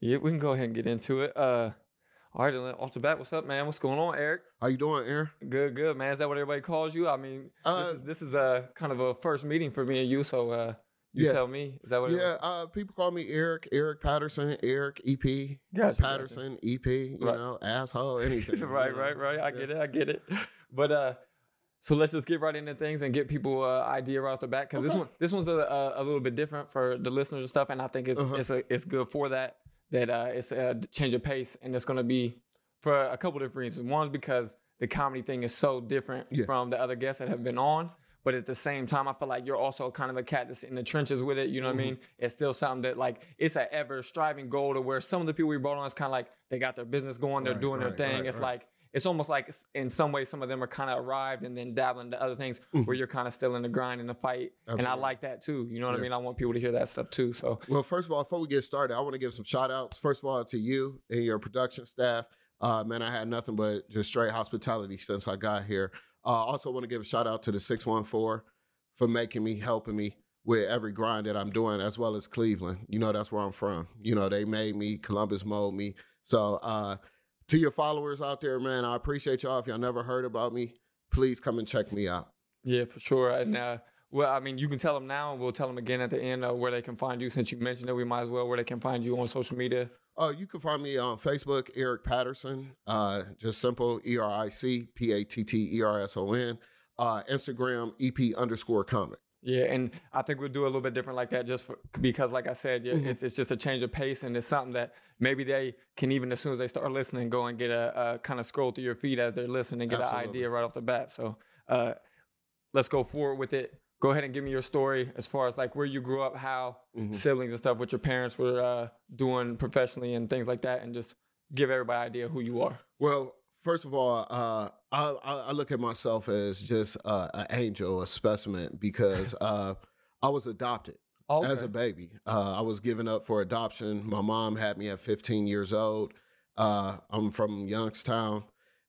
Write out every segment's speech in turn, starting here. Yeah, we can go ahead and get into it. All right, off the bat, what's up, man? What's going on, Eric? How you doing, Aaron? Good, good, man. Is that what everybody calls you? I mean, this is a kind of a first meeting for me and you, so tell me. Is that what? Yeah, people call me Eric Patterson, Eric EP, gotcha, Patterson gotcha. EP. You know, asshole, anything. Right. I get it. But so let's just get right into things and get people idea right off the bat, because this one's a little bit different for the listeners and stuff, and I think it's good for that. It's a change of pace, and it's going to be for a couple different reasons. One is because the comedy thing is so different from the other guests that have been on, but at the same time, I feel like you're also kind of a cat that's in the trenches with it, you know what I mean? It's still something that, like, it's an ever-striving goal to where some of the people we brought on is kind of like, they got their business going, they're doing their thing. Like, it's almost like, in some ways, some of them are kind of arrived and then dabbling into other things where you're kind of still in the grind and the fight. Absolutely. And I like that too. You know what I mean? I want people to hear that stuff too. So, well, first of all, before we get started, I want to give some shout outs. First of all, to you and your production staff. Man, I had nothing but just straight hospitality since I got here. I also want to give a shout out to the 614 for helping me with every grind that I'm doing, as well as Cleveland. You know, that's where I'm from. You know, they made me, Columbus molded me. So, to your followers out there, man, I appreciate y'all. If y'all never heard about me, please come and check me out. Yeah, for sure. And, well, I mean, you can tell them now, and we'll tell them again at the end where they can find you. Since you mentioned it, we might as well, where they can find you on social media. Oh, you can find me on Facebook, Eric Patterson. Just simple, EricPatterson. Instagram, EP_comic. Yeah, and I think we'll do a little bit different like that because, like I said, it's just a change of pace, and it's something that maybe they can, even as soon as they start listening, go and get a kind of scroll through your feed as they're listening and get an idea right off the bat. So let's go forward with it. Go ahead and give me your story as far as, like, where you grew up, how siblings and stuff, what your parents were doing professionally and things like that, and just give everybody an idea who you are. Well, first of all, I look at myself as just an angel, a specimen, because I was adopted as a baby. I was given up for adoption. My mom had me at 15 years old. I'm from Youngstown,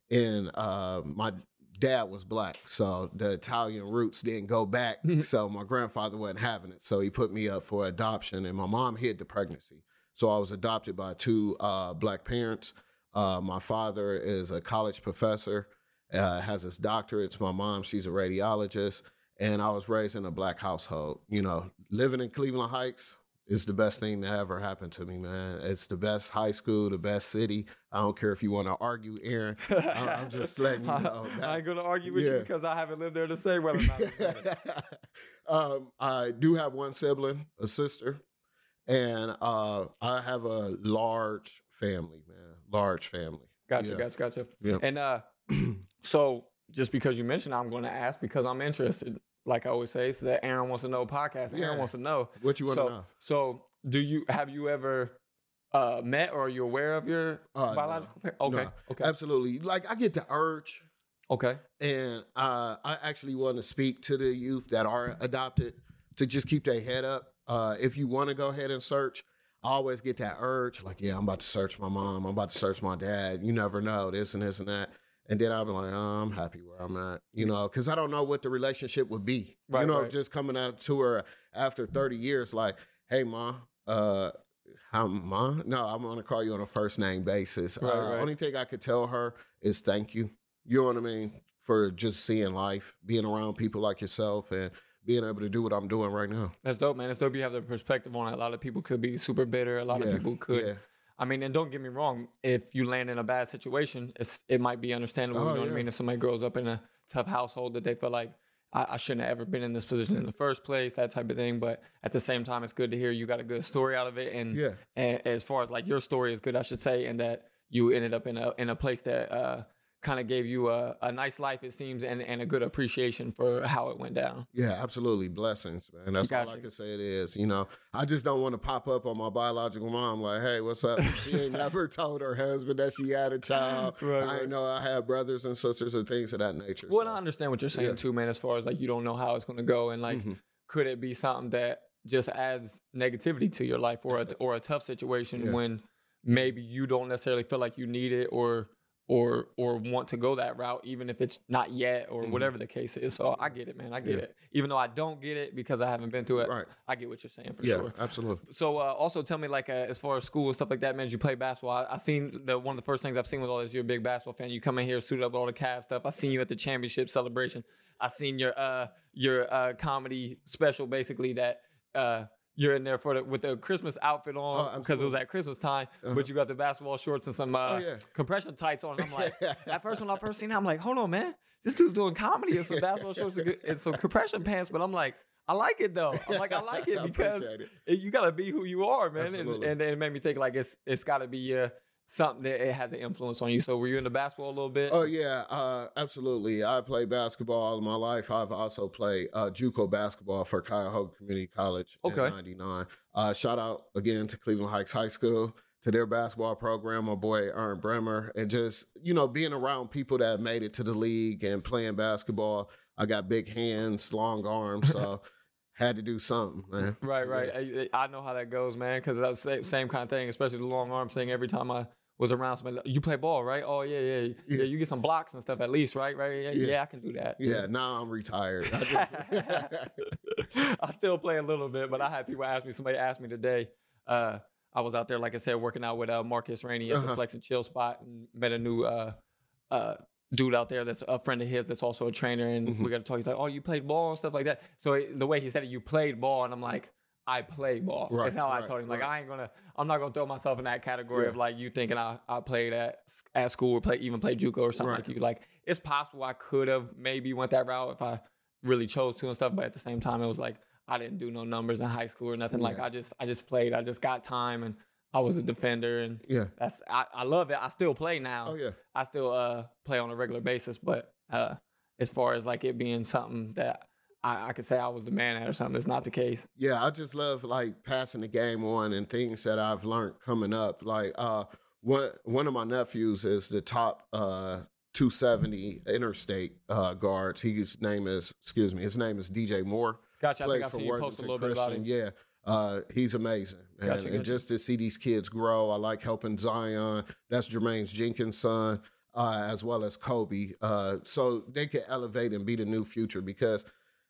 and my dad was black, so the Italian roots didn't go back. So my grandfather wasn't having it, so he put me up for adoption, and my mom hid the pregnancy. So I was adopted by two black parents. My father is a college professor, has his doctorate. My mom, she's a radiologist, and I was raised in a black household. You know, living in Cleveland Heights is the best thing that ever happened to me, man. It's the best high school, the best city. I don't care if you want to argue, Aaron. I'm just letting you know. I ain't going to argue with you because I haven't lived there to say whether or not it's better. I do have one sibling, a sister, and I have a large family, man. Large family. Gotcha. Yeah. And so just because you mentioned, I'm going to ask because I'm interested. Like I always say, it's the Aaron Wants to Know podcast. Aaron wants to know. What you want to know. So have you ever met or are you aware of your biological parents? Okay. Absolutely. Like, I get the urge. Okay. And I actually want to speak to the youth that are adopted to just keep their head up. If you want to go ahead and search, I always get that urge, like, I'm about to search my mom, I'm about to search my dad, you never know, this and this and that. And then I'll be like, I'm happy where I'm at, you know, because I don't know what the relationship would be. Right, you know, just coming out to her after 30 years, like, hey, Ma, how Ma? No, I'm going to call you on a first name basis. Right. Only thing I could tell her is thank you. You know what I mean? For just seeing life, being around people like yourself, and being able to do what I'm doing right now. That's dope, man. It's dope you have the perspective on it. A lot of people could be super bitter. A lot of people could. Yeah. I mean, and don't get me wrong. If you land in a bad situation, it might be understandable. You know what I mean? If somebody grows up in a tough household that they feel like, I shouldn't have ever been in this position in the first place, that type of thing. But at the same time, it's good to hear you got a good story out of it. And, and as far as, like, your story is good, I should say, and that you ended up in a place that kind of gave you a nice life, it seems, and a good appreciation for how it went down. Yeah, absolutely. Blessings, man. That's all I can say it is. You know, I just don't want to pop up on my biological mom like, hey, what's up? She ain't never told her husband that she had a child. I know I have brothers and sisters and things of that nature. Well, I understand what you're saying too, man, as far as, like, you don't know how it's going to go. And, like, could it be something that just adds negativity to your life or a tough situation when maybe you don't necessarily feel like you need it, or want to go that route, even if it's not yet or whatever the case is. So I get it, man. I get it. Even though I don't get it because I haven't been through it, right. I get what you're saying for sure. Yeah, absolutely. So also tell me, like, as far as school, stuff like that, man, did you play basketball? I seen that one of the first things I've seen with all this, you're a big basketball fan. You come in here, suited up with all the Cavs stuff. I seen you at the championship celebration. I seen your comedy special, basically, that... You're in there with the Christmas outfit on because it was at Christmas time, but you got the basketball shorts and some compression tights on. And I'm like, at first when I first seen it, I'm like, hold on, man, this dude's doing comedy and some basketball shorts and some compression pants. But I'm like, I like it though. I'm like, I like it because you gotta be who you are, man. And it made me think, like, it's gotta be something that it has an influence on you. So were you into basketball a little bit? Oh yeah, absolutely. I played basketball all of my life. I've also played JUCO basketball for Cuyahoga Community College in 99. Shout out again to Cleveland Heights High School, to their basketball program, my boy Ern Bremer, and just, you know, being around people that made it to the league and playing basketball. I got big hands, long arms, so had to do something, man. Right. I know how that goes, man, because that's the same kind of thing, especially the long arm thing. Every time I was around somebody, you play ball, right? Oh, yeah. You get some blocks and stuff at least, right? Yeah, I can do that. Yeah, now I'm retired. I still play a little bit, but I had people ask me, somebody asked me today. I was out there, like I said, working out with Marcus Rainey at the Flex and Chill spot, and met a new dude out there that's a friend of his that's also a trainer, and we got to talk. He's like, oh, you played ball and stuff like that. So the way he said it, you played ball, and I'm like, I play ball. That's how I told him. Like, I'm not gonna throw myself in that category of like you thinking I played at school or even play JUCO or something like you. Like, it's possible I could have maybe went that route if I really chose to and stuff. But at the same time, it was like I didn't do no numbers in high school or nothing. Like I just played. I just got time and I was a defender, and that's I love it. I still play now. Oh yeah, I still play on a regular basis. But as far as like it being something that I could say I was the man at or something, it's not the case. Yeah, I just love like passing the game on and things that I've learned coming up. Like one of my nephews is the top 270 interstate guards. His name is DJ Moore. Gotcha. I think I've seen you post a little bit about him. Yeah. He's amazing, man. Gotcha. And just to see these kids grow, I like helping Zion. That's Jermaine Jenkins' son, as well as Kobe. So they can elevate and be the new future, because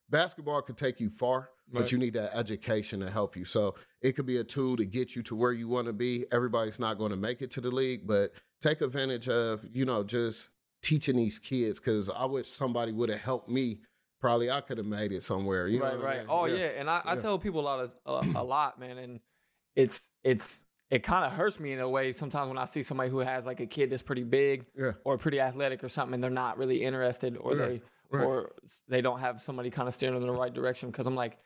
basketball could take you far, but you need that education to help you. So it could be a tool to get you to where you want to be. Everybody's not going to make it to the league, but take advantage of, you know, just teaching these kids, because I wish somebody would have helped me. Probably I could have made it somewhere. You know what I mean? Oh, yeah. And I tell people a lot, man. And it kind of hurts me in a way sometimes when I see somebody who has like a kid that's pretty big or pretty athletic or something, and they're not really interested or they don't have somebody kind of steering them in the right direction. Because I'm like,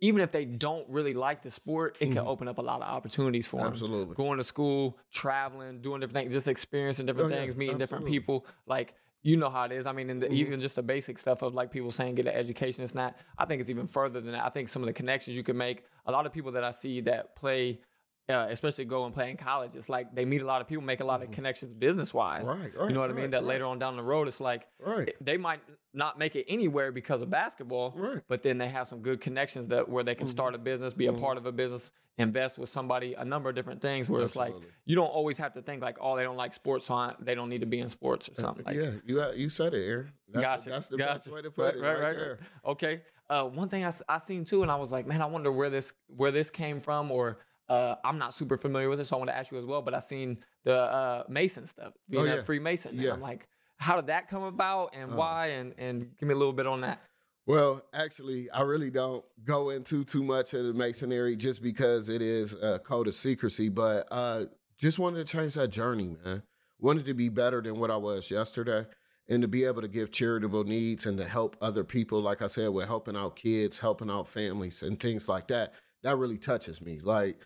even if they don't really like the sport, it can open up a lot of opportunities for them. Absolutely. Going to school, traveling, doing different things, just experiencing different things, meeting different people. Like, you know how it is. I mean, even just the basic stuff of like people saying get an education. It's not, I think it's even further than that. I think some of the connections you can make, a lot of people that I see that play, especially go and play in college, it's like they meet a lot of people, make a lot of connections business-wise. You know what I mean? That later on down the road, it's like they might not make it anywhere because of basketball, but then they have some good connections that where they can start a business, be a part of a business, invest with somebody, a number of different things where it's like you don't always have to think like, oh, they don't like sports, so they don't need to be in sports or something. Like you said it, Aaron. That's the best way to put it right there. Okay. One thing I seen too, and I was like, man, I wonder where this came from, or I'm not super familiar with it, so I want to ask you as well, but I seen the Mason stuff, being a Freemason. Yeah. I'm like, how did that come about and why? And give me a little bit on that. Well, actually, I really don't go into too much of the Masonry just because it is a code of secrecy, but just wanted to change that journey, man. Wanted to be better than what I was yesterday and to be able to give charitable needs and to help other people. Like I said, we're helping out kids, helping out families and things like that. That really touches me. Like,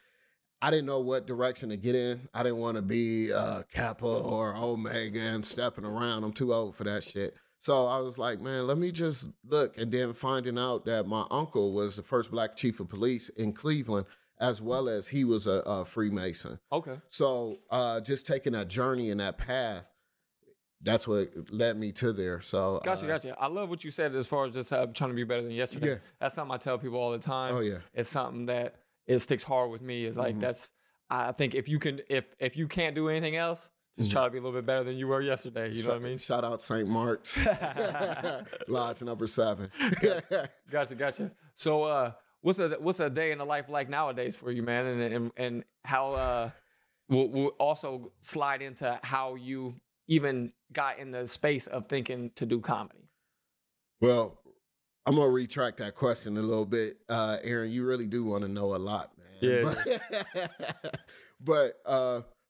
I didn't know what direction to get in. I didn't want to be Kappa or Omega and stepping around. I'm too old for that shit. So I was like, man, let me just look. And then finding out that my uncle was the first black chief of police in Cleveland, as well as he was a Freemason. Okay. So just taking that journey and that path, that's what led me to there. So gotcha. I love what you said as far as just trying to be better than yesterday. Yeah. That's something I tell people all the time. Oh, yeah. It's something that it sticks hard with me. It's like, I think if you can't do anything else, Just try to be a little bit better than you were yesterday. You know what I mean? Shout out St. Mark's. Lodge number 7. Gotcha. So what's a day in the life like nowadays for you, man? And how we'll also slide into how you even got in the space of thinking to do comedy. Well, I'm going to retract that question a little bit. Aaron, you really do want to know a lot, man. Yeah. But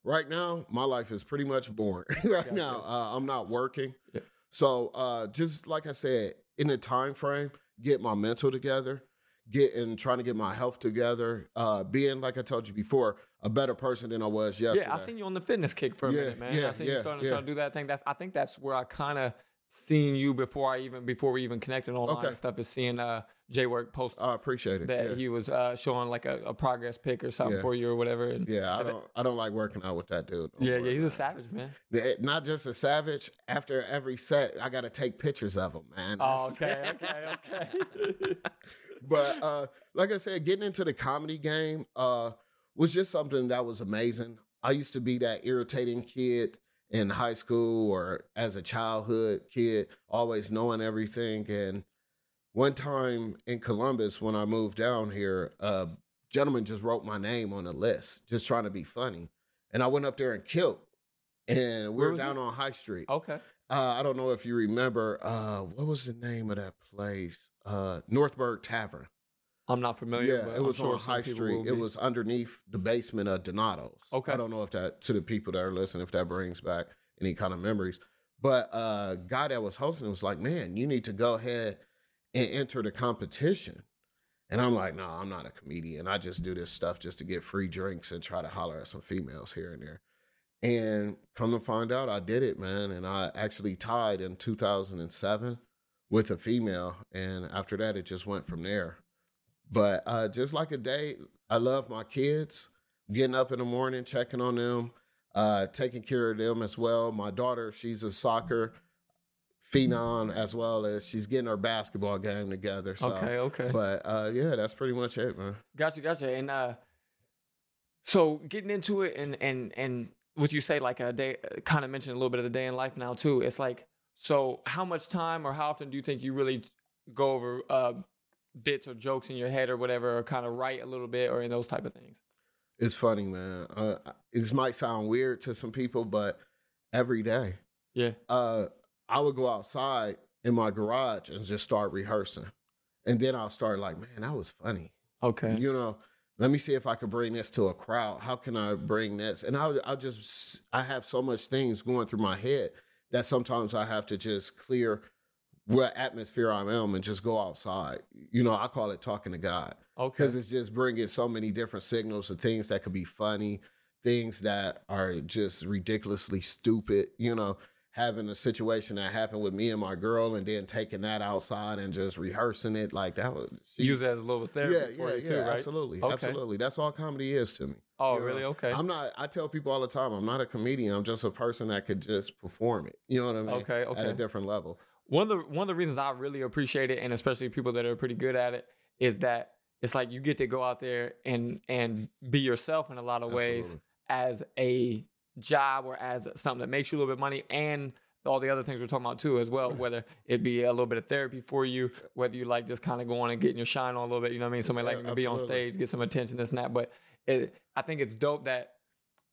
right now, my life is pretty much boring. I'm not working. Yeah. So just like I said, in the time frame, get my mental together, trying to get my health together, being, like I told you before, a better person than I was yesterday. Yeah, I seen you on the fitness kick for a minute, man. Yeah, I seen you starting to try to do that thing. I think that's where I kind of seen you before we even connected online and stuff, is seeing J-Work post. I appreciate it. That he was showing like a progress pic or something for you or whatever. And I don't like working out with that dude. Yeah, he's a savage, man. Not just a savage. After every set, I got to take pictures of him, man. Oh, okay. But like I said, getting into the comedy game was just something that was amazing. I used to be that irritating kid in high school or as a childhood kid, always knowing everything. And one time in Columbus, when I moved down here, a gentleman just wrote my name on a list, just trying to be funny. And I went up there and killed. And we were down on High Street. Okay. I don't know if you remember, what was the name of that place? Northburg Tavern. I'm not familiar. Yeah, but it was on High Street. It was underneath the basement of Donato's. Okay. I don't know if that, to the people that are listening, if that brings back any kind of memories. But a guy that was hosting was like, man, you need to go ahead and enter the competition. And I'm like, no, I'm not a comedian. I just do this stuff just to get free drinks and try to holler at some females here and there. And come to find out, I did it, man. And I actually tied in 2007 with a female. And after that, it just went from there. But just like a day, I love my kids, getting up in the morning, checking on them, taking care of them as well. My daughter, she's a soccer phenom, as well as she's getting her basketball game together. So. Okay. But that's pretty much it, man. Gotcha. And so getting into it and what you say, like a day, kind of mentioned a little bit of the day in life now too. It's like, so how much time or how often do you think you really go over bits or jokes in your head or whatever, or kind of write a little bit or in those type of things? It's funny, man. This might sound weird to some people, but every day. Yeah. I would go outside in my garage and just start rehearsing. And then I'll start like, man, that was funny. Okay. You know, let me see if I could bring this to a crowd. How can I bring this? And I have so much things going through my head that sometimes I have to just clear what atmosphere I'm in and just go outside. You know, I call it talking to God. Okay. Because it's just bringing so many different signals of things that could be funny, things that are just ridiculously stupid, you know, having a situation that happened with me and my girl and then taking that outside and just rehearsing it. Like that was... Use that as a little therapy for you too, right? Absolutely. That's all comedy is to me. Oh, really? Know? Okay. I tell people all the time, I'm not a comedian. I'm just a person that could just perform it. You know what I mean? Okay. At a different level. One of the reasons I really appreciate it, and especially people that are pretty good at it, is that it's like you get to go out there and be yourself in a lot of ways as a job or as something that makes you a little bit of money, and all the other things we're talking about too as well, whether it be a little bit of therapy for you, whether you like just kind of going and getting your shine on a little bit, you know what I mean? Somebody like to be on stage, get some attention, this and that. But I think it's dope that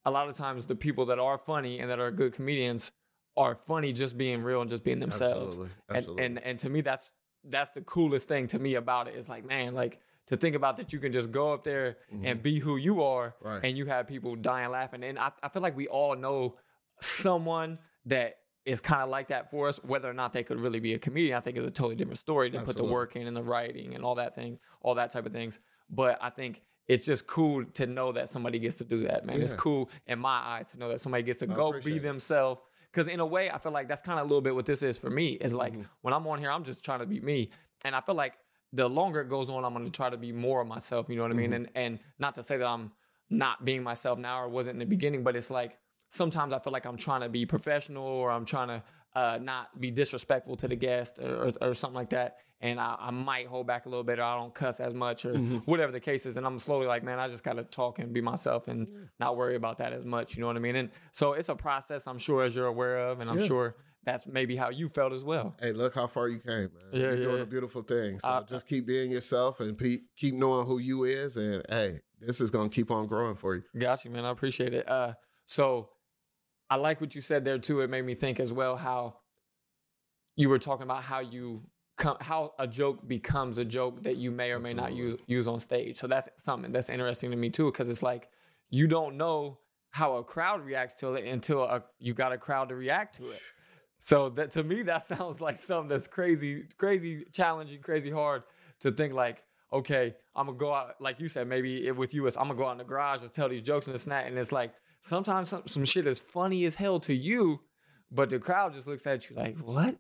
a lot of times the people that are funny and that are good comedians are funny just being real and just being themselves. Absolutely. And to me, that's the coolest thing to me about it. It's like, man, like to think about that you can just go up there and be who you are, right, and you have people dying laughing. And I feel like we all know someone that is kind of like that for us, whether or not they could really be a comedian. I think it's a totally different story to put the work in and the writing and all that type of things. But I think it's just cool to know that somebody gets to do that, man. Yeah. It's cool in my eyes to know that somebody gets to go be themselves. Because in a way, I feel like that's kind of a little bit what this is for me. It's like when I'm on here, I'm just trying to be me. And I feel like the longer it goes on, I'm going to try to be more of myself. You know what I mean? And not to say that I'm not being myself now or wasn't in the beginning, but it's like sometimes I feel like I'm trying to be professional, or I'm trying to not be disrespectful to the guest, or something like that. And I might hold back a little bit, or I don't cuss as much, or whatever the case is. And I'm slowly like, man, I just got to talk and be myself and not worry about that as much. You know what I mean? And so it's a process, I'm sure, as you're aware of. And I'm sure that's maybe how you felt as well. Hey, look how far you came, man. Yeah, you're doing a beautiful thing. So just keep being yourself and keep knowing who you is. And hey, this is going to keep on growing for you. Got you, man. I appreciate it. So I like what you said there too. It made me think as well how you were talking about how you how a joke becomes a joke that you may or may not use on stage. So that's something that's interesting to me too, because it's like you don't know how a crowd reacts to it until you got a crowd to react to it. So that, to me, that sounds like something that's crazy challenging, crazy hard to think like, okay, I'm gonna go out, like you said, maybe with you, it's I'm gonna go out in the garage and tell these jokes and this and that, and it's like, sometimes some shit is funny as hell to you, but the crowd just looks at you like, what?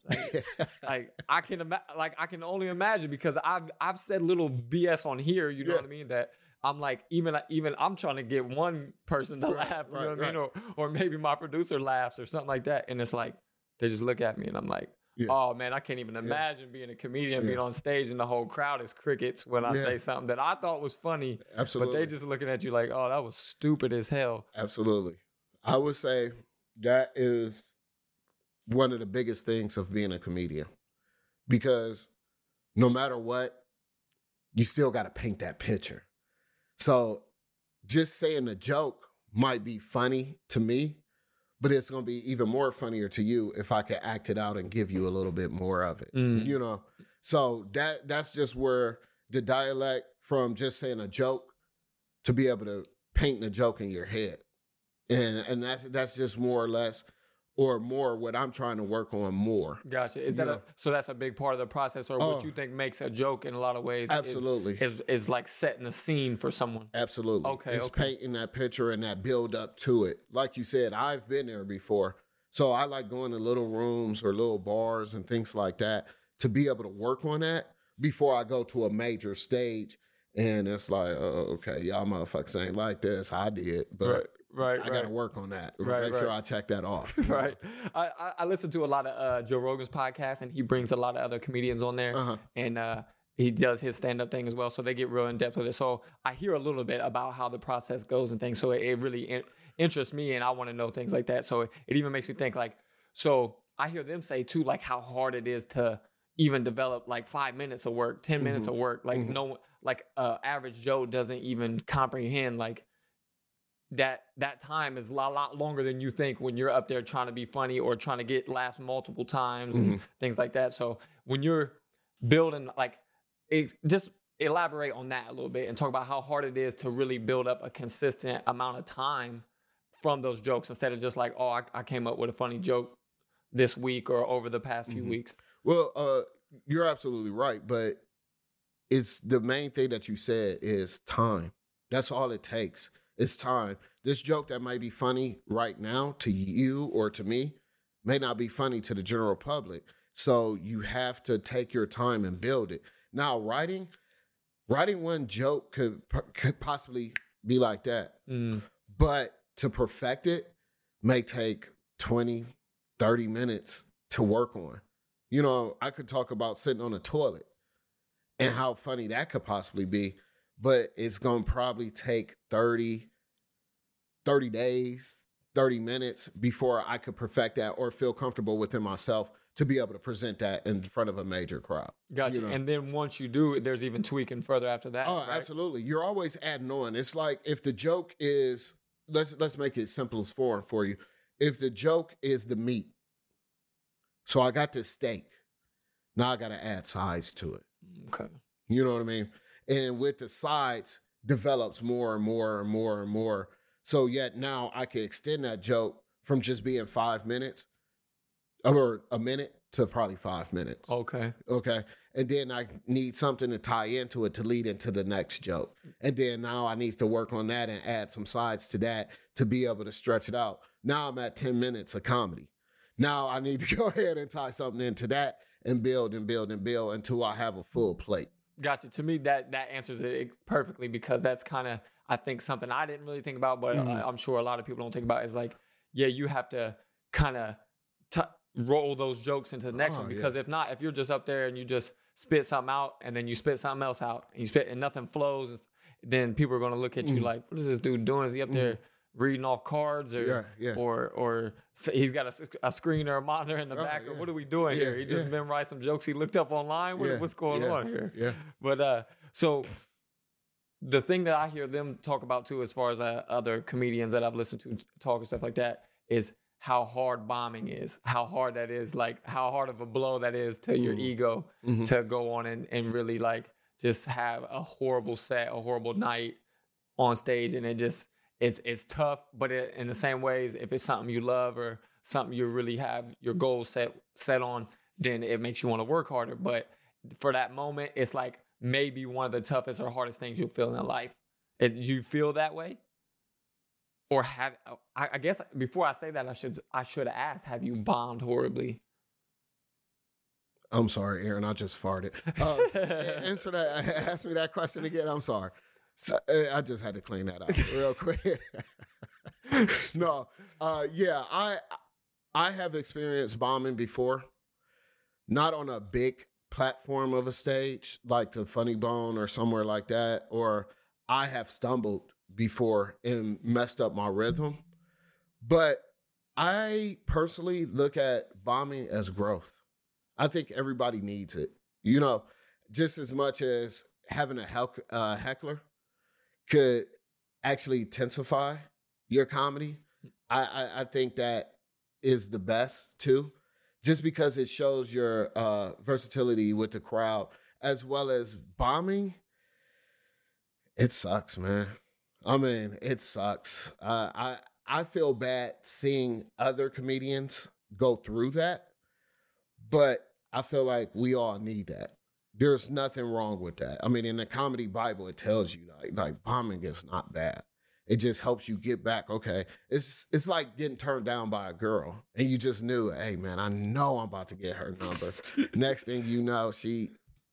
I can only imagine because I've said little BS on here, you know what I mean? That I'm like, even I'm trying to get one person to laugh, you know what I mean? Or maybe my producer laughs or something like that. And it's like, they just look at me and I'm like, oh man, I can't even imagine being a comedian, being on stage and the whole crowd is crickets when I say something that I thought was funny. Absolutely. But they just looking at you like, oh, that was stupid as hell. Absolutely. I would say that is one of the biggest things of being a comedian, because no matter what, you still got to paint that picture. So just saying a joke might be funny to me, but it's going to be even more funnier to you if I can act it out and give you a little bit more of it, you know? So that's just where the dialect from just saying a joke to be able to paint the joke in your head. And that's just more or less, or more what I'm trying to work on more. Gotcha. Is that so that's a big part of the process, or what you think makes a joke in a lot of ways? Absolutely. Is like setting the scene for someone. Absolutely. Okay. It's painting that picture and that build up to it. Like you said, I've been there before. So I like going to little rooms or little bars and things like that to be able to work on that before I go to a major stage. And it's like, oh, okay, y'all motherfuckers ain't like this. I did, but... Right, I gotta work on that. Make sure I check that off. Right. I listen to a lot of Joe Rogan's podcast, and he brings a lot of other comedians on there, and he does his stand-up thing as well. So they get real in depth with it. So I hear a little bit about how the process goes and things. So it really interests me, and I want to know things like that. So it even makes me think like. So I hear them say too, like how hard it is to even develop like 5 minutes of work, 10 minutes of work. Like no, like average Joe doesn't even comprehend like. That time is a lot longer than you think when you're up there trying to be funny or trying to get laughs multiple times and things like that. So when you're building, like, just elaborate on that a little bit and talk about how hard it is to really build up a consistent amount of time from those jokes instead of just like, oh, I came up with a funny joke this week or over the past few weeks. Well, you're absolutely right, but it's the main thing that you said is time. That's all it takes. It's time. This joke that might be funny right now to you or to me may not be funny to the general public. So you have to take your time and build it. Now, writing one joke could possibly be like that. But to perfect it may take 20, 30 minutes to work on. You know, I could talk about sitting on a toilet and how funny that could possibly be. But it's going to probably take 30 days, 30 minutes before I could perfect that or feel comfortable within myself to be able to present that in front of a major crowd. Gotcha. You know? And then once you do, there's even tweaking further after that. Oh, right? Absolutely. You're always adding on. It's like if the joke is, let's make it simple as for you. If the joke is the meat, so I got this steak, now I got to add sides to it. Okay. You know what I mean? And with the sides, develops more and more and more and more. So yet now I can extend that joke from just being 5 minutes or a minute to probably 5 minutes. Okay. And then I need something to tie into it to lead into the next joke. And then now I need to work on that and add some sides to that to be able to stretch it out. Now I'm at 10 minutes of comedy. Now I need to go ahead and tie something into that and build and build and build until I have a full plate. Gotcha. To me, that answers it perfectly because that's kind of, I think, something I didn't really think about, but I'm sure a lot of people don't think about is like yeah, you have to kind of roll those jokes into the next one, because if not, if you're just up there and you just spit something out and then you spit something else out and you spit and nothing flows, and then people are going to look at you like, what is this dude doing? Is he up there reading off cards or he's got a screen or a monitor in the back, or what are we doing here? He just memorized some jokes he looked up online. What's going on here? Yeah. But so the thing that I hear them talk about too, as far as other comedians that I've listened to talk and stuff like that, is how hard bombing is, how hard that is, like how hard of a blow that is to your ego to go on and really like just have a horrible set, a horrible night on stage, and it just... It's tough, but in the same ways, if it's something you love or something you really have your goals set on, then it makes you want to work harder. But for that moment, it's like maybe one of the toughest or hardest things you'll feel in life. You feel that way? Or have... I guess before I say that, I should ask, have you bombed horribly? I'm sorry, Aaron. I just farted. Answer that. Ask me that question again. I'm sorry. I just had to clean that up real quick. No. I have experienced bombing before. Not on a big platform of a stage, like the Funny Bone or somewhere like that. Or I have stumbled before and messed up my rhythm. But I personally look at bombing as growth. I think everybody needs it. You know, just as much as having a heckler could actually intensify your comedy. I think that is the best too, just because it shows your versatility with the crowd, as well as bombing. It sucks, man. I mean, it sucks. I feel bad seeing other comedians go through that, but I feel like we all need that. There's nothing wrong with that. I mean, in the comedy Bible, it tells you like bombing is not bad. It just helps you get back. Okay. It's like getting turned down by a girl and you just knew, hey man, I know I'm about to get her number. Next thing you know, she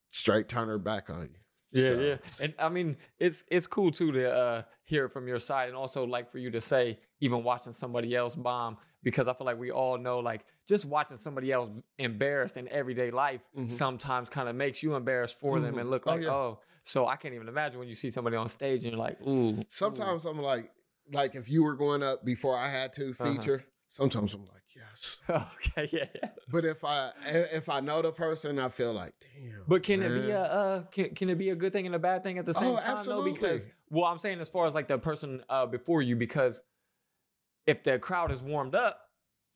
straight turned her back on you. Yeah. So. Yeah. And I mean, it's cool too to hear from your side, and also like for you to say, even watching somebody else bomb, because I feel like we all know, like, just watching somebody else embarrassed in everyday life sometimes kind of makes you embarrassed for them and look like, so I can't even imagine when you see somebody on stage and you're like, ooh. Sometimes I'm like if you were going up before I had to feature, sometimes I'm like, yes. Okay, yeah. But if I know the person, I feel like, damn. But can it be a can it be a good thing and a bad thing at the same time? Absolutely. Though? Because, well, I'm saying as far as like the person before you, because if the crowd is warmed up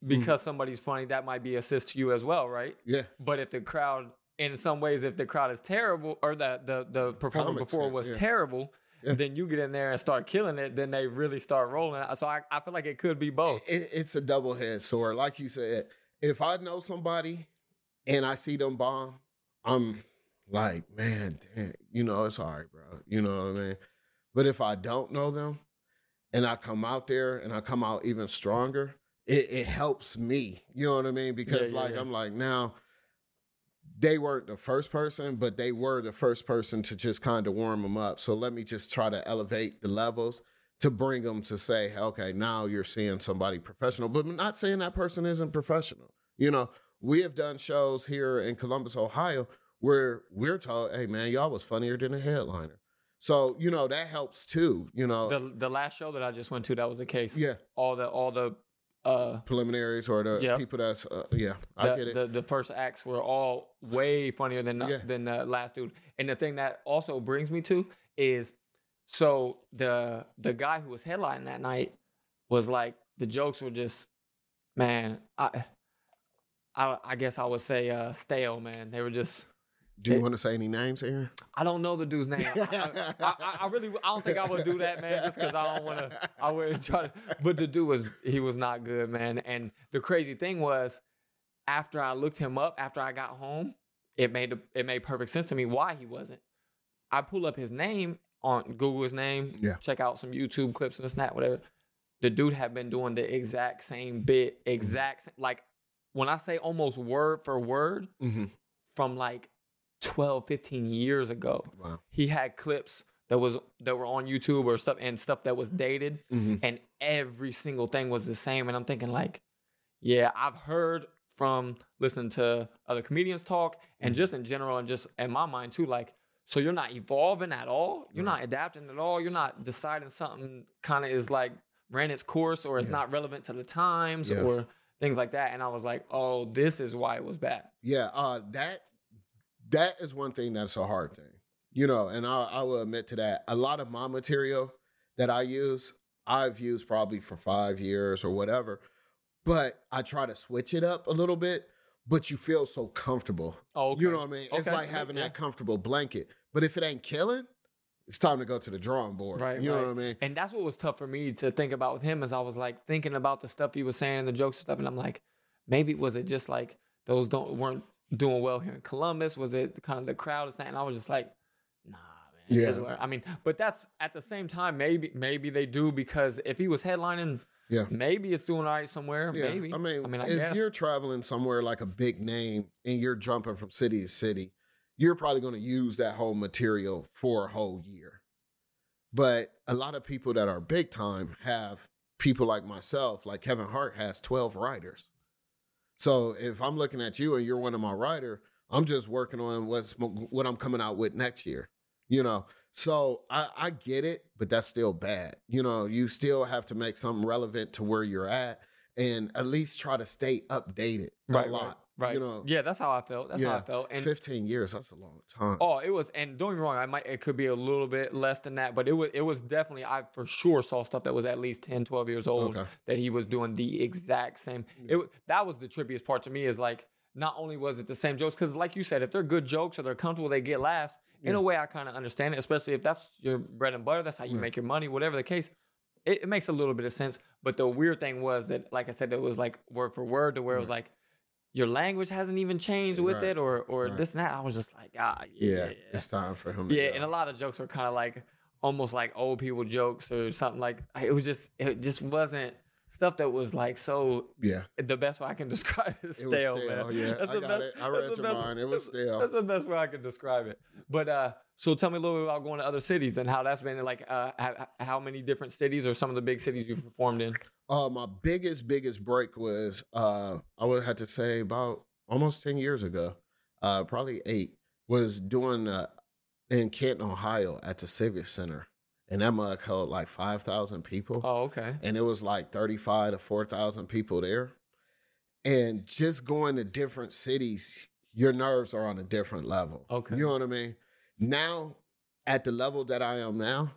because somebody's funny, that might be assist to you as well, right? Yeah. But if the crowd, in some ways, if the crowd is terrible, or the performer before was terrible, then you get in there and start killing it, then they really start rolling. So I feel like it could be both. It's a double-headed sword. Like you said, if I know somebody and I see them bomb, I'm like, man, damn, you know, it's all right, bro. You know what I mean? But if I don't know them, and I come out there and I come out even stronger, it helps me. You know what I mean? Because I'm like, now they weren't the first person, but they were the first person to just kind of warm them up. So let me just try to elevate the levels to bring them to say, okay, now you're seeing somebody professional, but I'm not saying that person isn't professional. You know, we have done shows here in Columbus, Ohio, where we're told, hey man, y'all was funnier than a headliner. So, you know, that helps too, you know. The last show that I just went to, that was the case. Yeah. All the preliminaries or the people that's, I get it. The first acts were all way funnier than the last dude. And the thing that also brings me to is, so the guy who was headlining that night was like, the jokes were just, man, I guess I would say stale, man. They were just... Do you want to say any names, Aaron? I don't know the dude's name. I don't think I would do that, man, just because I don't want to. I wouldn't try to. But the dude was not good, man. And the crazy thing was, after I looked him up, after I got home, it made perfect sense to me why he wasn't. I pull up his name on Google, his name. Yeah. Check out some YouTube clips and snap, whatever. The dude had been doing the exact same bit, like when I say almost word for word from like 12-15 years ago. Wow. He had clips that were on YouTube or stuff that was dated, mm-hmm. and every single thing was the same. And I'm thinking like, yeah, I've heard from listening to other comedians talk, and just in general, and just in my mind too, like, so you're not evolving at all. You're not adapting at all. You're not deciding something kind of is like ran its course, or it's not relevant to the times or things like that. And I was like, oh, this is why it was bad. Yeah. That is one thing that's a hard thing. You know, and I will admit to that. A lot of my material that I use, I've used probably for 5 years or whatever, but I try to switch it up a little bit, but you feel so comfortable. Oh, okay. You know what I mean? Okay. It's like having that comfortable blanket. But if it ain't killing, it's time to go to the drawing board. Right, you know what I mean? And that's what was tough for me to think about with him, is I was like thinking about the stuff he was saying and the jokes and stuff, and I'm like, maybe was it just like those weren't doing well here in Columbus? Was it kind of the crowd and stuff? And I was just like, nah, man. Yeah. I mean, but that's at the same time, maybe they do, because if he was headlining, maybe it's doing all right somewhere. Yeah. Maybe. I mean, if you're traveling somewhere like a big name and you're jumping from city to city, you're probably going to use that whole material for a whole year. But a lot of people that are big time have people like myself, like Kevin Hart has 12 writers. So if I'm looking at you and you're one of my writers, I'm just working on what I'm coming out with next year, you know? So I get it, but that's still bad. You know, you still have to make something relevant to where you're at, and at least try to stay updated a lot. Right. You know? Yeah, that's how I felt. That's how I felt. And 15 years, that's a long time. Oh, it was, and don't get me wrong, it could be a little bit less than that, but it was definitely, I for sure saw stuff that was at least 10, 12 years old that he was doing the exact same. That was the trippiest part to me, is like, not only was it the same jokes, because like you said, if they're good jokes or they're comfortable, they get laughs. In a way, I kind of understand it, especially if that's your bread and butter, that's how you make your money, whatever the case. It makes a little bit of sense. But the weird thing was that, like I said, it was like word for word, to where it was like, your language hasn't even changed with it or this and that. I was just like, it's time for him to go. And a lot of jokes were kind of like, almost like old people jokes or something like, it just wasn't. Stuff that was like so. Yeah. The best way I can describe it is stale, man. Yeah, that's I got it. I read your mind. It was stale. That's the best way I can describe it. But so tell me a little bit about going to other cities and how that's been. Like, how many different cities or some of the big cities you've performed in? My biggest break was I would have to say about almost 10 years ago, probably 8. Was doing in Canton, Ohio, at the Civic Center. And that mug held like 5,000 people. Oh, okay. And it was like 35 to 4,000 people there. And just going to different cities, your nerves are on a different level. Okay. You know what I mean? Now, at the level that I am now,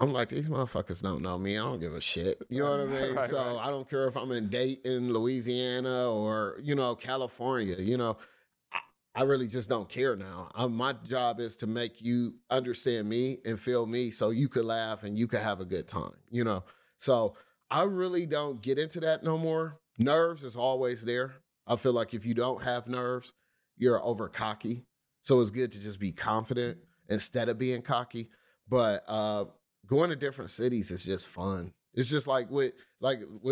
I'm like, these motherfuckers don't know me. I don't give a shit. You know what I mean? Right, so I don't care if I'm in Dayton, Louisiana, or, you know, California, you know. I really just don't care now. My job is to make you understand me and feel me, so you could laugh and you could have a good time, you know? So I really don't get into that no more. Nerves is always there. I feel like if you don't have nerves, you're over cocky. So it's good to just be confident instead of being cocky. But going to different cities is just fun. It's just like with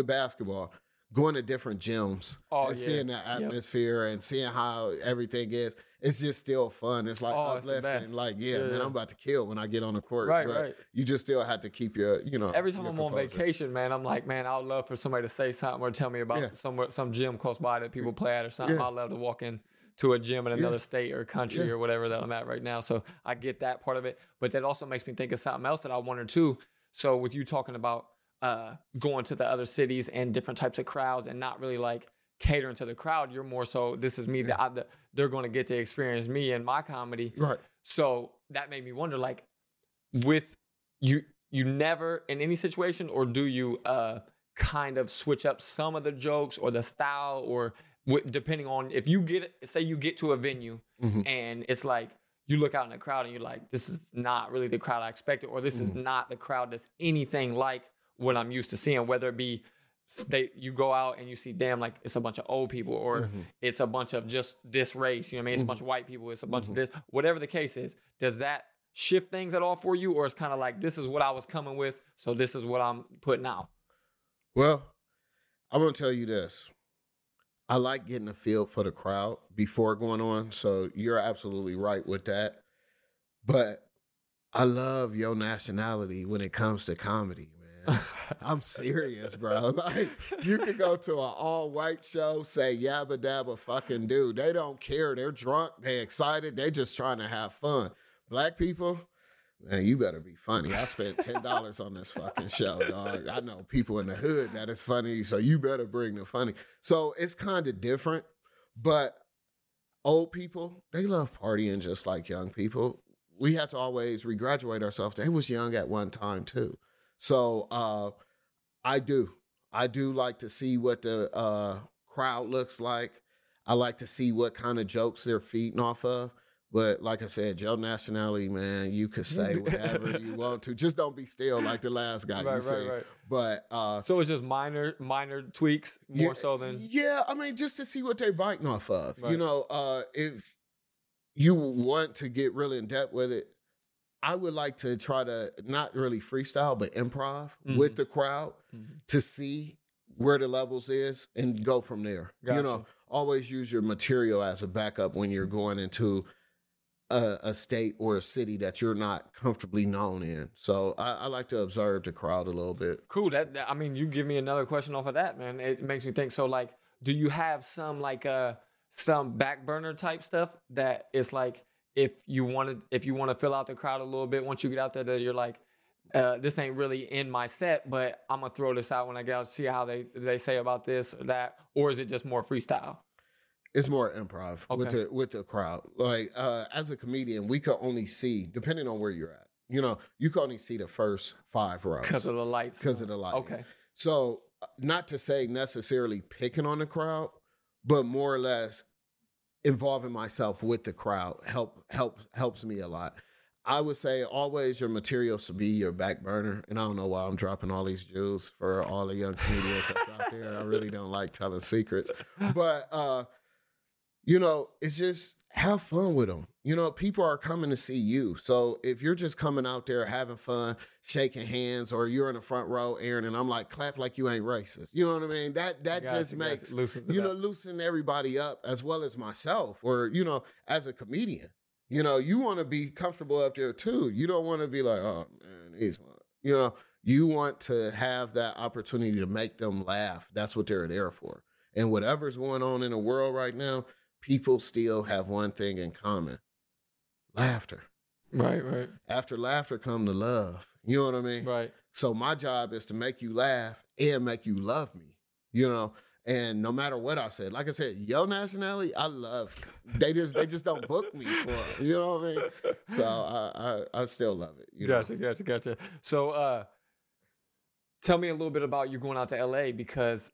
basketball. Going to different gyms and seeing the atmosphere and seeing how everything is. It's just still fun. It's like uplifting. Like, man, I'm about to kill when I get on the court. Right, but you just still have to keep your, you know. Every time I'm on vacation, man, I'm like, man, I would love for somebody to say something or tell me about some gym close by that people play at or something. I'd love to walk in to a gym in another state or country or whatever that I'm at right now. So I get that part of it. But that also makes me think of something else that I wondered too. So with you talking about going to the other cities and different types of crowds and not really like catering to the crowd, you're more so, this is me, that they're going to get to experience me and my comedy, right? So that made me wonder, like, with you never in any situation, or do you kind of switch up some of the jokes or the style, or depending on if you say you get to a venue and it's like you look out in the crowd and you're like, this is not really the crowd I expected, or this is not the crowd that's anything like what I'm used to seeing, whether it be you go out and you see, damn, like it's a bunch of old people, or it's a bunch of just this race, you know what I mean? It's a bunch of white people, it's a bunch of this, whatever the case is. Does that shift things at all for you? Or it's kind of like, this is what I was coming with, so this is what I'm putting out? Well, I'm going to tell you this. I like getting a feel for the crowd before going on. So you're absolutely right with that. But I love your nationality when it comes to comedy, man. I'm serious, bro. Like, you could go to an all-white show, say yabba dabba fucking do. They don't care. They're drunk. They're excited. They're just trying to have fun. Black people, man, you better be funny. I spent $10 on this fucking show, dog. I know people in the hood that is funny, so you better bring the funny. So it's kind of different, but old people, they love partying just like young people. We have to always regraduate ourselves. They was young at one time too. So I do like to see what the crowd looks like. I like to see what kind of jokes they're feeding off of. But like I said, your nationality, man, you could say whatever you want to. Just don't be still like the last guy you said. Right. But so it's just minor tweaks more so than I mean, just to see what they're biting off of. Right. You know, if you want to get really in depth with it, I would like to try to not really freestyle, but improv with the crowd to see where the levels is and go from there. Gotcha. You know, always use your material as a backup when you're going into a state or a city that you're not comfortably known in. So I like to observe the crowd a little bit. Cool. That I mean, you give me another question off of that, man. It makes me think. So like, do you have some like some back burner type stuff that it's like, if you want to fill out the crowd a little bit, once you get out there, that you're like, this ain't really in my set, but I'm gonna throw this out when I get out, see how they say about this or that? Or is it just more freestyle? It's more improv with the crowd. Like, as a comedian, we could only see, depending on where you're at, you know, you could only see the first 5 rows. Because of the lights. Okay. So not to say necessarily picking on the crowd, but more or less involving myself with the crowd helps me a lot. I would say always your material should be your back burner. And I don't know why I'm dropping all these jewels for all the young comedians that's out there. I really don't like telling secrets. But, you know, it's just have fun with them. You know, people are coming to see you. So if you're just coming out there having fun, shaking hands, or you're in the front row, Aaron, and I'm like, clap like you ain't racist. You know what I mean? That just loosen everybody up, as well as myself, or, you know, as a comedian. You know, you want to be comfortable up there too. You don't want to be like, oh man, he's one. You know, you want to have that opportunity to make them laugh. That's what they're there for. And whatever's going on in the world right now, people still have one thing in common: laughter. Right, right. After laughter come the love. You know what I mean? Right. So my job is to make you laugh and make you love me. You know. And no matter what I said, like I said, your nationality, I love. They just don't book me for it. You know what I mean? So I still love it. You gotcha, know? Gotcha. So tell me a little bit about you going out to LA, because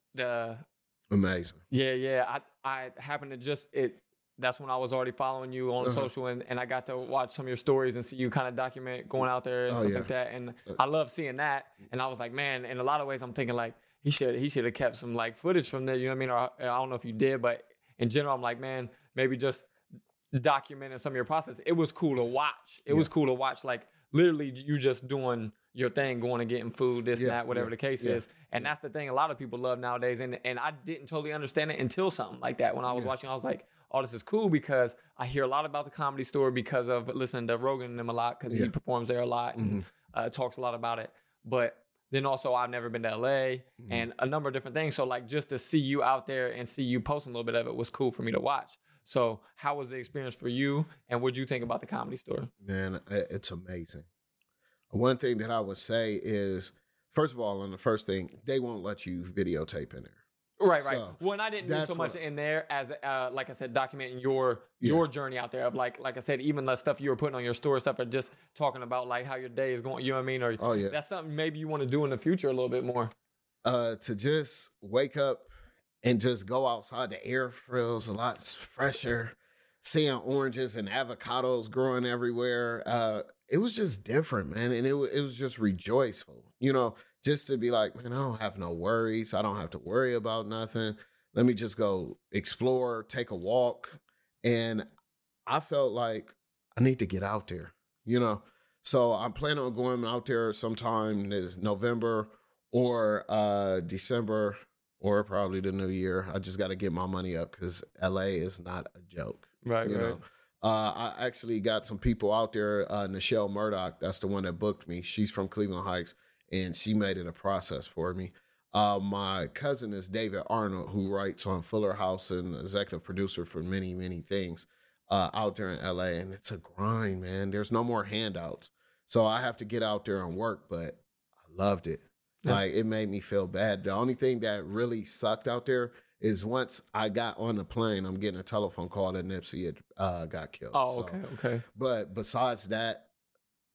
amazing. Yeah. I happened to that's when I was already following you on social, and I got to watch some of your stories and see you kind of document going out there and stuff like that. And I love seeing that. And I was like, man, in a lot of ways, I'm thinking like, He should have kept some like footage from there, you know what I mean? Or I don't know if you did, but in general, I'm like, man, maybe just documenting some of your process. It was cool to watch. Like literally, you just doing your thing, going and getting food, this and that, whatever the case is. And that's the thing a lot of people love nowadays. And I didn't totally understand it until something like that. When I was watching, I was like, oh, this is cool, because I hear a lot about the Comedy Store because of listening to Rogan and them a lot, because he performs there a lot and talks a lot about it. But then also, I've never been to LA and a number of different things. So like, just to see you out there and see you posting a little bit of it was cool for me to watch. So how was the experience for you? And what did you think about the Comedy Store? Man, it's amazing. One thing that I would say is, first of all, and the first thing, they won't let you videotape in there. Right. So, well, and I didn't do so much in there as, like I said, documenting your journey out there of like I said, even the stuff you were putting on your store stuff, or just talking about like how your day is going, you know what I mean? Or that's something maybe you want to do in the future a little bit more. To just wake up and just go outside, the air feels a lot fresher, seeing oranges and avocados growing everywhere. It was just different, man. And it was just rejoiceful, you know, just to be like, man, I don't have no worries. I don't have to worry about nothing. Let me just go explore, take a walk. And I felt like I need to get out there, you know? So I'm planning on going out there sometime this November or December or probably the new year. I just got to get my money up, because LA is not a joke. Right, you know? I actually got some people out there. Nichelle Murdoch, that's the one that booked me. She's from Cleveland Heights, and she made it a process for me. My cousin is David Arnold, who writes on Fuller House and executive producer for many, many things out there in L.A. And it's a grind, man. There's no more handouts. So I have to get out there and work, but I loved it. Yes. Like, it made me feel bad. The only thing that really sucked out there is once I got on the plane, I'm getting a telephone call that Nipsey had got killed. Oh, okay, so, okay. But besides that,